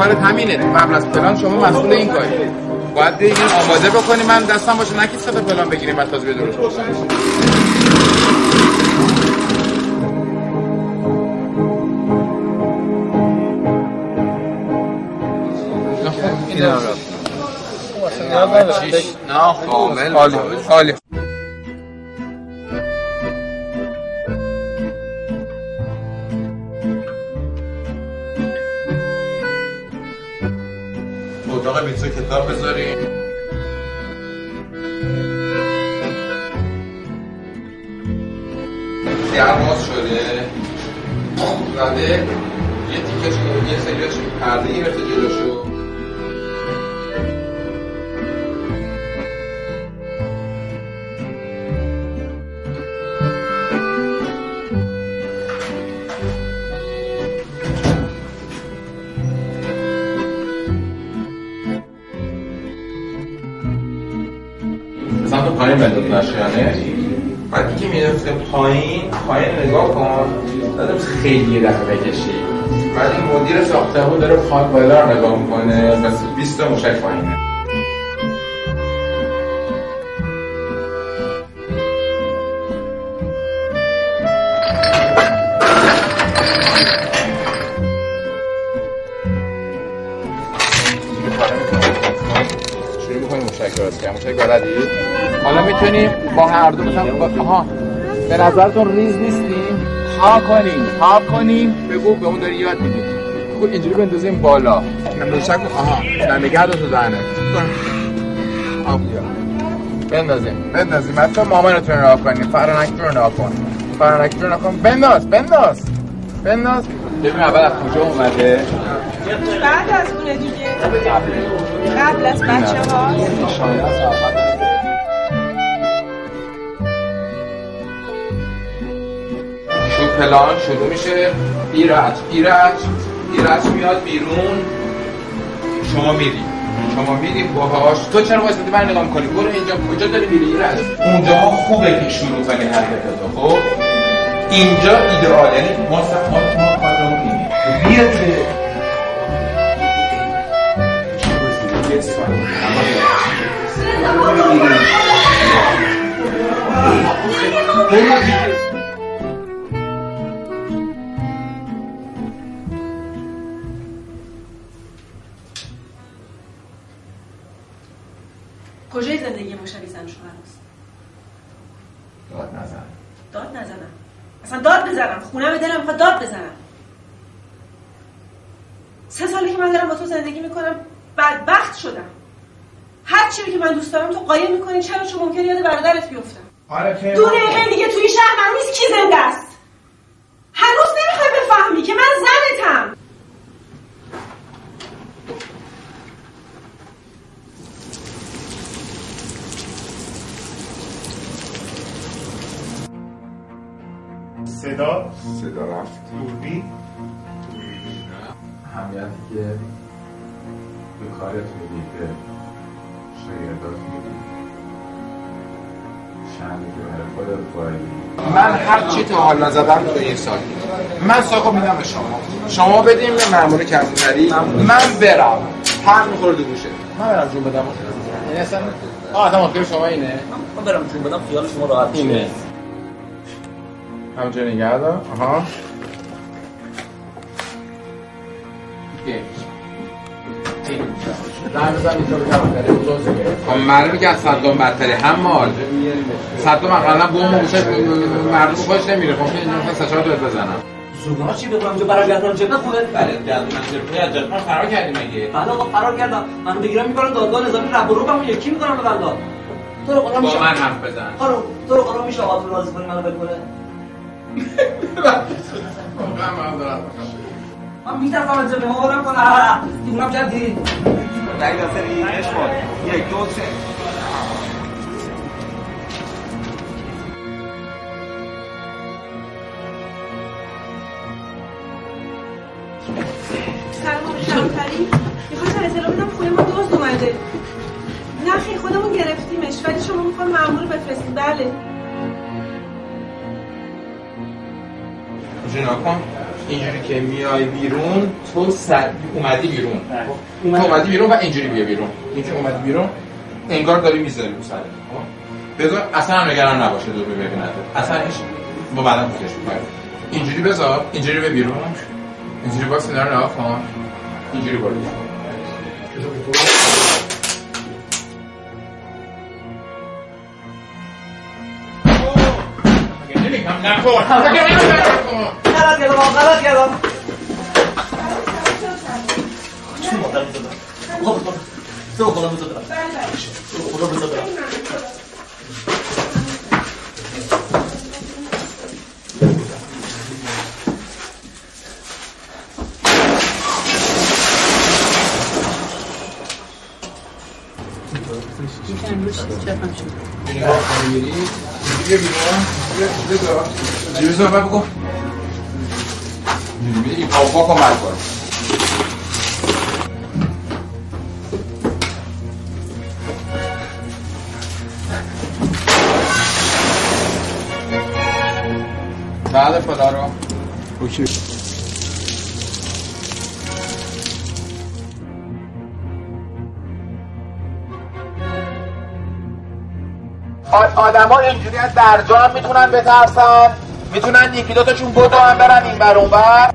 قبل از پلان شما مسئول این کاری باید دیگه آماده بکنیم من دستم باشه نکید خطر پلان بگیریم بعد تازه درست نه میتونی کتاب بذاری سیار باز شده رده یه تیکش کنید یه سریعش پرده این رفته جلوشو نشانه بعد که میرفته پایین نگاه کن دادم خیلی رفته بکشی بعد این مدیر ساخته ها داره خاک بالا رو نگاه میکنه بس 20 تا موشک پایینه شروع میکنیم موشک درست کنیم موشک بلدی حالا میتونیم با هر دو مثلا به نظرتون ریز نیستیم؟ ها کنیم بگو به اون داری یاد میدیم. بگو اینجوری بندازیم بالا. اندازه کن. آها نگه دو دهنه آب بیا بندازیم حتی مامانتون رو آب کنیم. فرانکتون رو آب کن بنداز. ببین اول از کجا اومده؟ بعد از اونه دیگه، قبل از بچه ها. پلان شروع میشه. ایرج میاد بیرون. شما میری باهاش. تو چرا واسه من نگاه میکنی؟ برو اینجا. کجا داری میری ایرج؟ اونجا خوبه که شروع کنی حرکتاتو. خب اینجا ایدئاله. یعنی ما صفحات ما خودمون میبینیم. بیا که چه چیزی هست؟ کجای زندگی مشابه زن و شوهر است؟ داد نزنم. اصلا داد بزنم. خونم دلم میخواد داد بزنم. 3 ساله که من دارم با تو زندگی میکنم، بدبخت شدم. هر چیزی که من دوست دارم تو قایم میکنی. چرا؟ چون ممکنه یاد برادرت بیفتم. آره 2 دقیقه دیگه توی شهر من نیست کی زنده است. هنوز نمیخوای بفهمی که من زنتم. صدا رفت. دوربین همیتی که به کارت میدید، به شایدات میدید، شنگی که برای خودت باید. من هر چی تا حال نزدم تو این سال من ساقو میدم به شما بدیم به مأمور کمپیوتری. من برم پر میخوره دو گوشه. من برم جون بدم. یعنی اصلا تماخیر شما اینه؟ من برم جون بدم خیال شما راحت میشه. همونجا نگه دار. آها من میگه از صدام بدتره. هم مال صدام اقلا بوم موشه مردم باش نمیره. خب اینجا میخواه سچار دوید بزنم. زونا چی بکنم؟ اینجا برای گردان جبنه خوبه؟ بله گردان جبنه جبنه فرار کردیم اگه. بله آقا فرار کردم. من بگیرم میکنم دادگاه نظامی رب و روبم یکی میکنم به بندار. با من حرف بزن. خانم تو رو قرار میشه آقا تو راضی کنی منو بکنه؟ من میترسم از جبه ها آدم کنه. دیگونم جد دیرید دقیقه سری اشبار 1، 2، 3. سلام شمتری. میخواستم اطلاع بدم خونه ما دوست اومده. نه خیلی خودمون گرفتیمش ولی شما میخوام مأمور بفرستید. بله جناکم اینجوری که میای بیرون تو اومدی بیرون و اینجوری بیا بیرون. اینجوری اومدی بیرون انگار داری میذاری رو سرت. بذار اصلا نگران نباشه دور ببینه. اصلا هیچ با بعدم پوشش می‌کنه. اینجوری بذار اینجوری به بیرون. اینجوری واسه داره راه کن. اینجوری برو. نکن. غلط کردم. چون مادر بزدرم خدا بزدرم. بیرون می‌بینی پاپا کمک کن. بعد فدا رو اوکی. آدم‌ها اینجوری از درجا هم میتونن بترسن. میتونن یکی دو تاشون بدو هم برن این بر اون بر.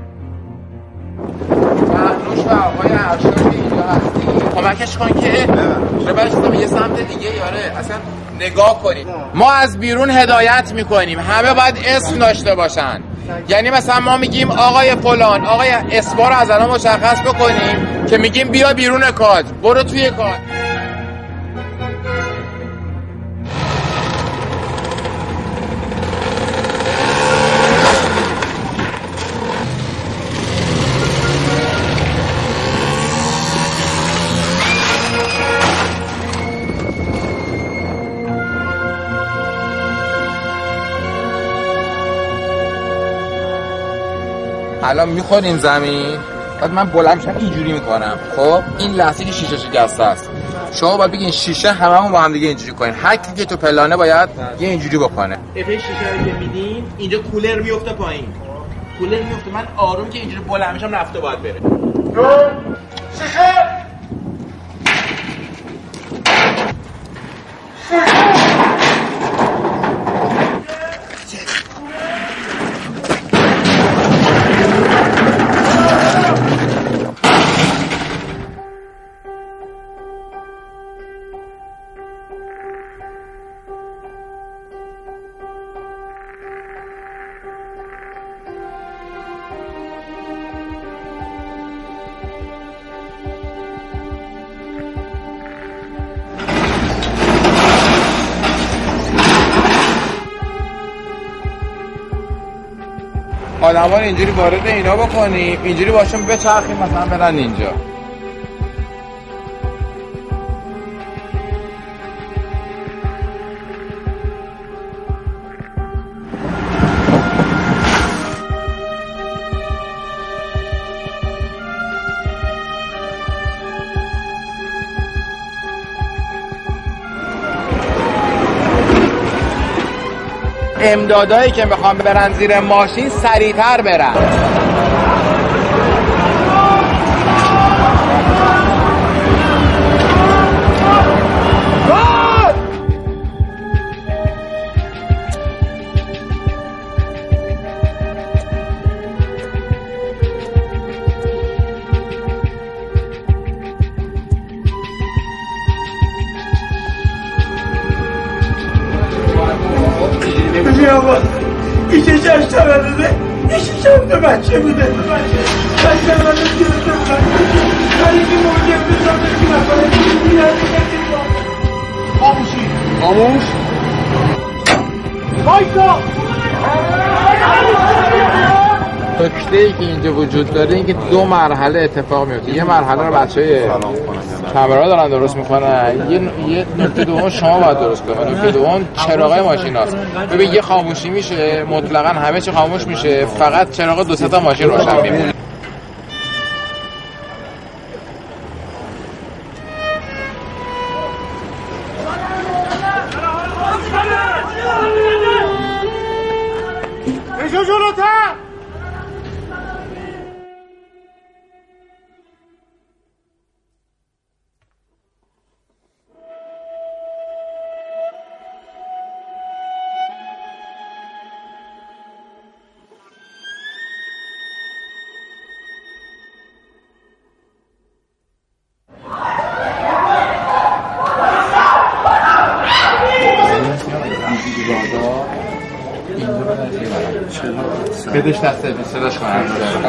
آقای عرشان اینجا هستی کمکش کن که ببرشتم یه سمت دیگه. یاره اصلا نگاه کنید. ما از بیرون هدایت میکنیم، همه باید اسم داشته باشن. یعنی مثلا ما میگیم آقای فلان، آقای اسبا رو از الان مشخص بکنیم که میگیم بیا بیرون کادر، برو توی کادر. الان میخوریم زمین، بعد من بلند شدم اینجوری میکنم. خب این لحظه که شیشه شکسته است، شما باید بگین شیشه، هممون با هم دیگه اینجوری کنین. هر کی که تو پلانه باید یه اینجوری بکنه. اپه شیشه رو که میدین اینجا کولر میفته پایین، کولر میفته. من آروم که اینجوری بلند میشم رفته باید بره. شیشه آدمان اینجوری وارد اینا بکنیم، اینجوری باشون بچرخیم مثلا برن اینجا. امدادایی که میخوام برن زیر ماشین سریعتر برن. بچه بوده، خاموش تکته‌ای که اینجا وجود داره این که دو مرحله اتفاق میفته. یه مرحله رو بچه‌های کامرا دارن درست میکنن، یه نکته دوم شما باید درست کنید. نکته دوم چراغای ماشیناست. ببین یه خاموشی میشه، مطلقاً همه چی خاموش میشه، فقط چراغ دو سه تا ماشین روشن میمونه.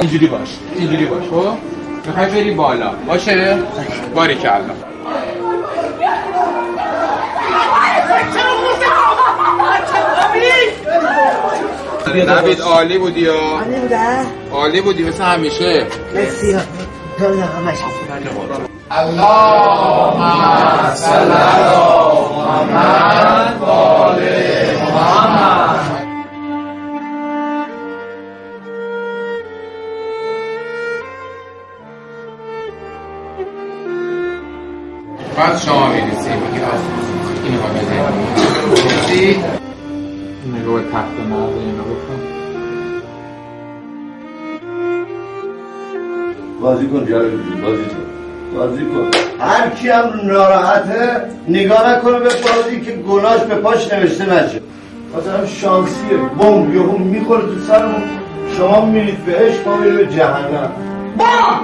اینجوری باش خب میخوای بری بالا باشه؟ باریکالله. نوید عالی بودی، عالی بودی مثل همیشه. مرسی. اللهم صل علی محمد و آل محمد. بعد شما می‌ریسی بگید این رو بزنید نگاه به تخت مرد این رو بکن بازی کن، جایی بازی کن. هر کی هم ناراحته نگاه نکنه به بازی که گناهش به پاش نوشته نشه. مثلا شانسیه بمب یهو میخوره تو سرمون، شما میرید به عشق، ما میریم به جهنم. بمب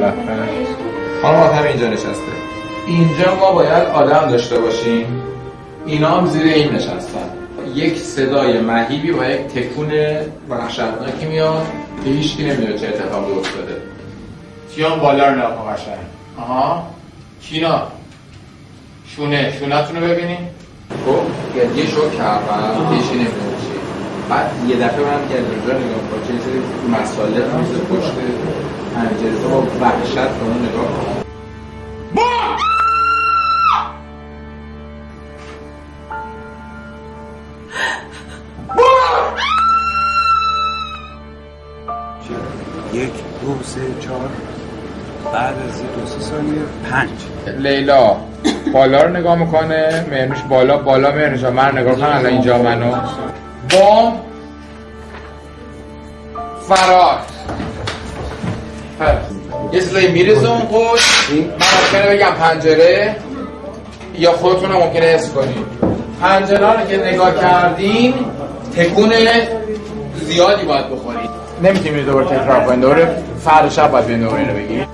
لبخند. خانم هم اینجا نشسته. اینجا ما باید آدم داشته باشیم. اینا هم زیر این نشستن. یک صدای مهیبی و یک تکون وحشتناکی میاد که هیچکی نمیدونه چه اتفاقی افتاده. کیان بالا رو نگاه قشنگ. آها. کینا. شونه‌تون رو ببینین. خب یه شوک کردن، هیچی نمیدونه چیه. بعد یه دفعه من که اینجا نگاه کنم چه سری مسائل هست پشت پنجره با وحشت به اون نگاه کنم. یک دو سه چهار، بعد از دو سه ثانیه پنج. لیلا بالا رو نگاه میکنه، مهرنوش بالا مهرنوش من نگاه کنم الان اینجا منو با فرار یه سلایی میرزه اون خوش. من ممکنه بگم پنجره یا خودتون رو ممکنه حس کنیم. پنجره رو که نگاه کردین تکون زیادی باید بخورید. نمیتونیم دوباره تکرار کنیم، دوباره فرد شب باید بین دوباره رو بگیم.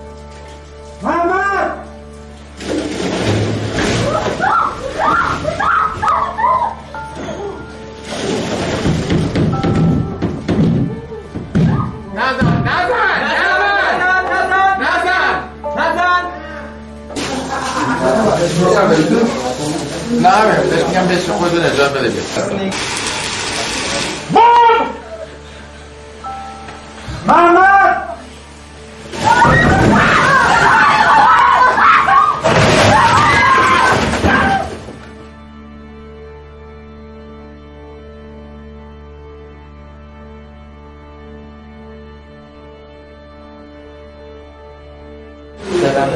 نه بهش خود رو نجات بده بید. بمب محمد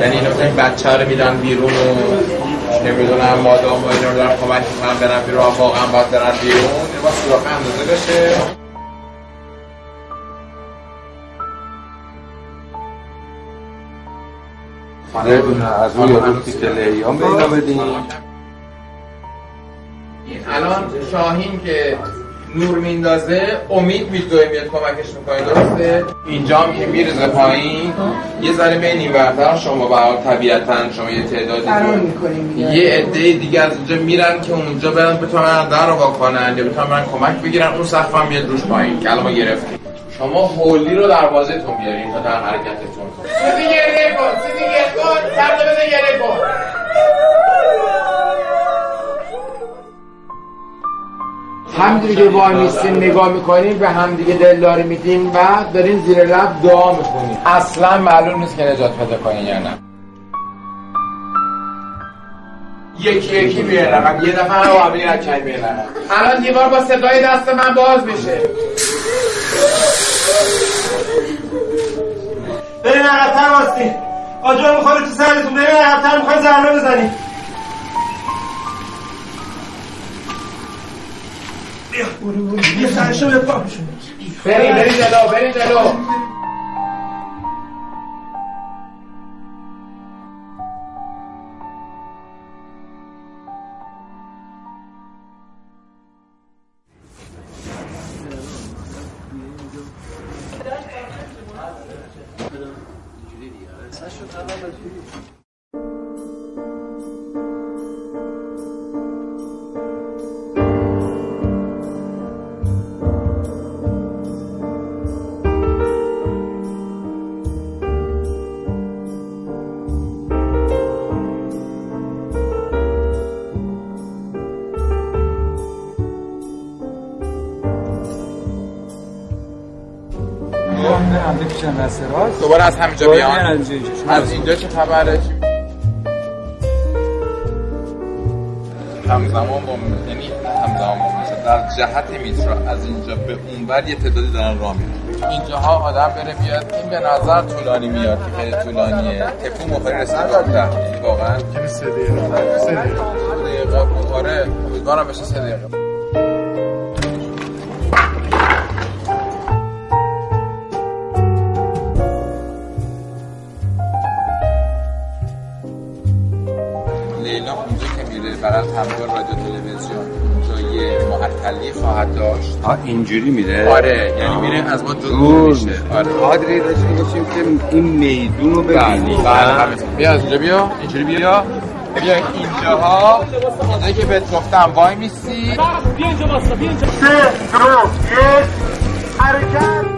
یعنی این بچه رو میدن بیرون و نمیدونم مادام با این رو دارم کمک کنم برن بیرون، واقعا باید برن بیرون. این باید سراخه اندازه بشه. از اون یادون تیکله ایام به اینا بدیم. الان شاهین که نور میندازه، امید میدوه میاد کمکش میکنه، درسته؟ اینجا هم که میرزه پایین یه ذره بینیم وقتا شما برای طبیعتاً شما یه تعدادی یه عده دیگه از اونجا میرن که اونجا برن بتونن در رو واکنن یا بتونن برن کمک بگیرن. اون سقف هم میاد روش پایین که الان ما گرفتیم. شما هولی رو دروازه تون بیارین تا در حرکتتون سیدی گره کن، سیدی گره کن، سرده بده گره کن. همدیگه دیگه وای میستیم نگاه میکنیم به همدیگه دلداری میدیم و داریم زیر لب دعا میکنیم. اصلا معلوم نیست که نجات پیدا کنین یا نه. یکی بیارم یه دفعه رو عبری رکن بیارم. الان دیوار با صدای دست من باز میشه. بریم عقب‌تر واستی آجا میخوری تو سرتون. بریم عقب‌تر میخوری زهرا بزنیم. یه سرشو به پا میشونه. بریم جلو دوباره از همینجا بیان. از اینجا چه خبره؟ همزمان با در جهت میترا از اینجا به اونور یه تعدادی دارن راه میرن. اینجاها آدم بره بیاد. این به نظر طولانی میاد که خیلی طولانیه. تکون مخوری رسید دارم واقعا که 3 دقیقه بخوره. امیدوارم بشه 3 دقیقه. برای تمرین رادیو تلویزیون اونجا یه محل تلی خواهد داشت. اینجوری میره؟ آره، یعنی میره از ما جدور میشه. آره قادری داشته باشیم که این میدون رو ببینیم. بیا از اینجا بیا، اینجوری بیا. بیا اینجاها، اینجایی که بهت گفتم وای میسی. بیا اینجا باستا، بیا اینجا. 3، 2، 1 حرکت.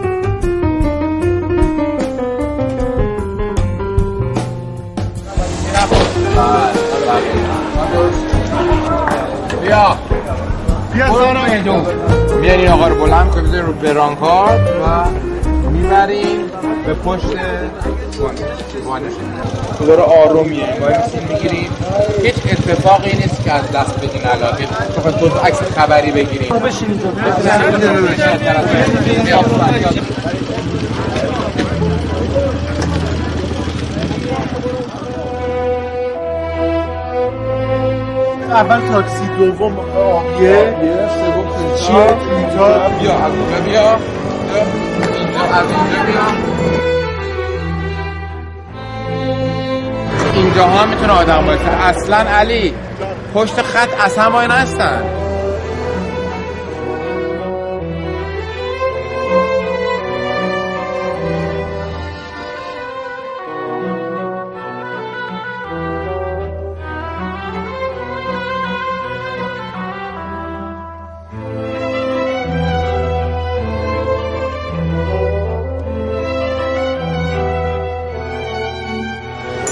بیا بیا سارا میدون میارین آقا رو بلند میکنی بزنین رو برانکارد و میبرین به پشت وانش تو داره آرومیه باید میگیریم. هیچ اتفاقی نیست که از دست بدین علاقه فقط تو عکس خبری بگیریم بشینید تو اول تاکسی دوم آبیه سوم چیه اینجا بیا از اونجا بیا از اینجا بیا اینجا ها میتونه آدم باشه اصلا علی پشت خط اصلا وای نستن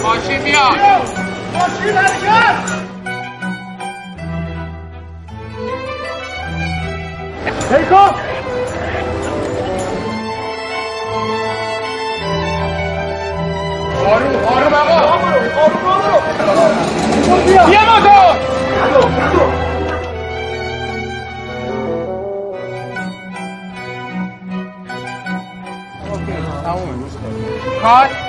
ماشین بیاد ماشین حرکت تیکو آروم آقا آروم بیا موتور اوکی تمام کات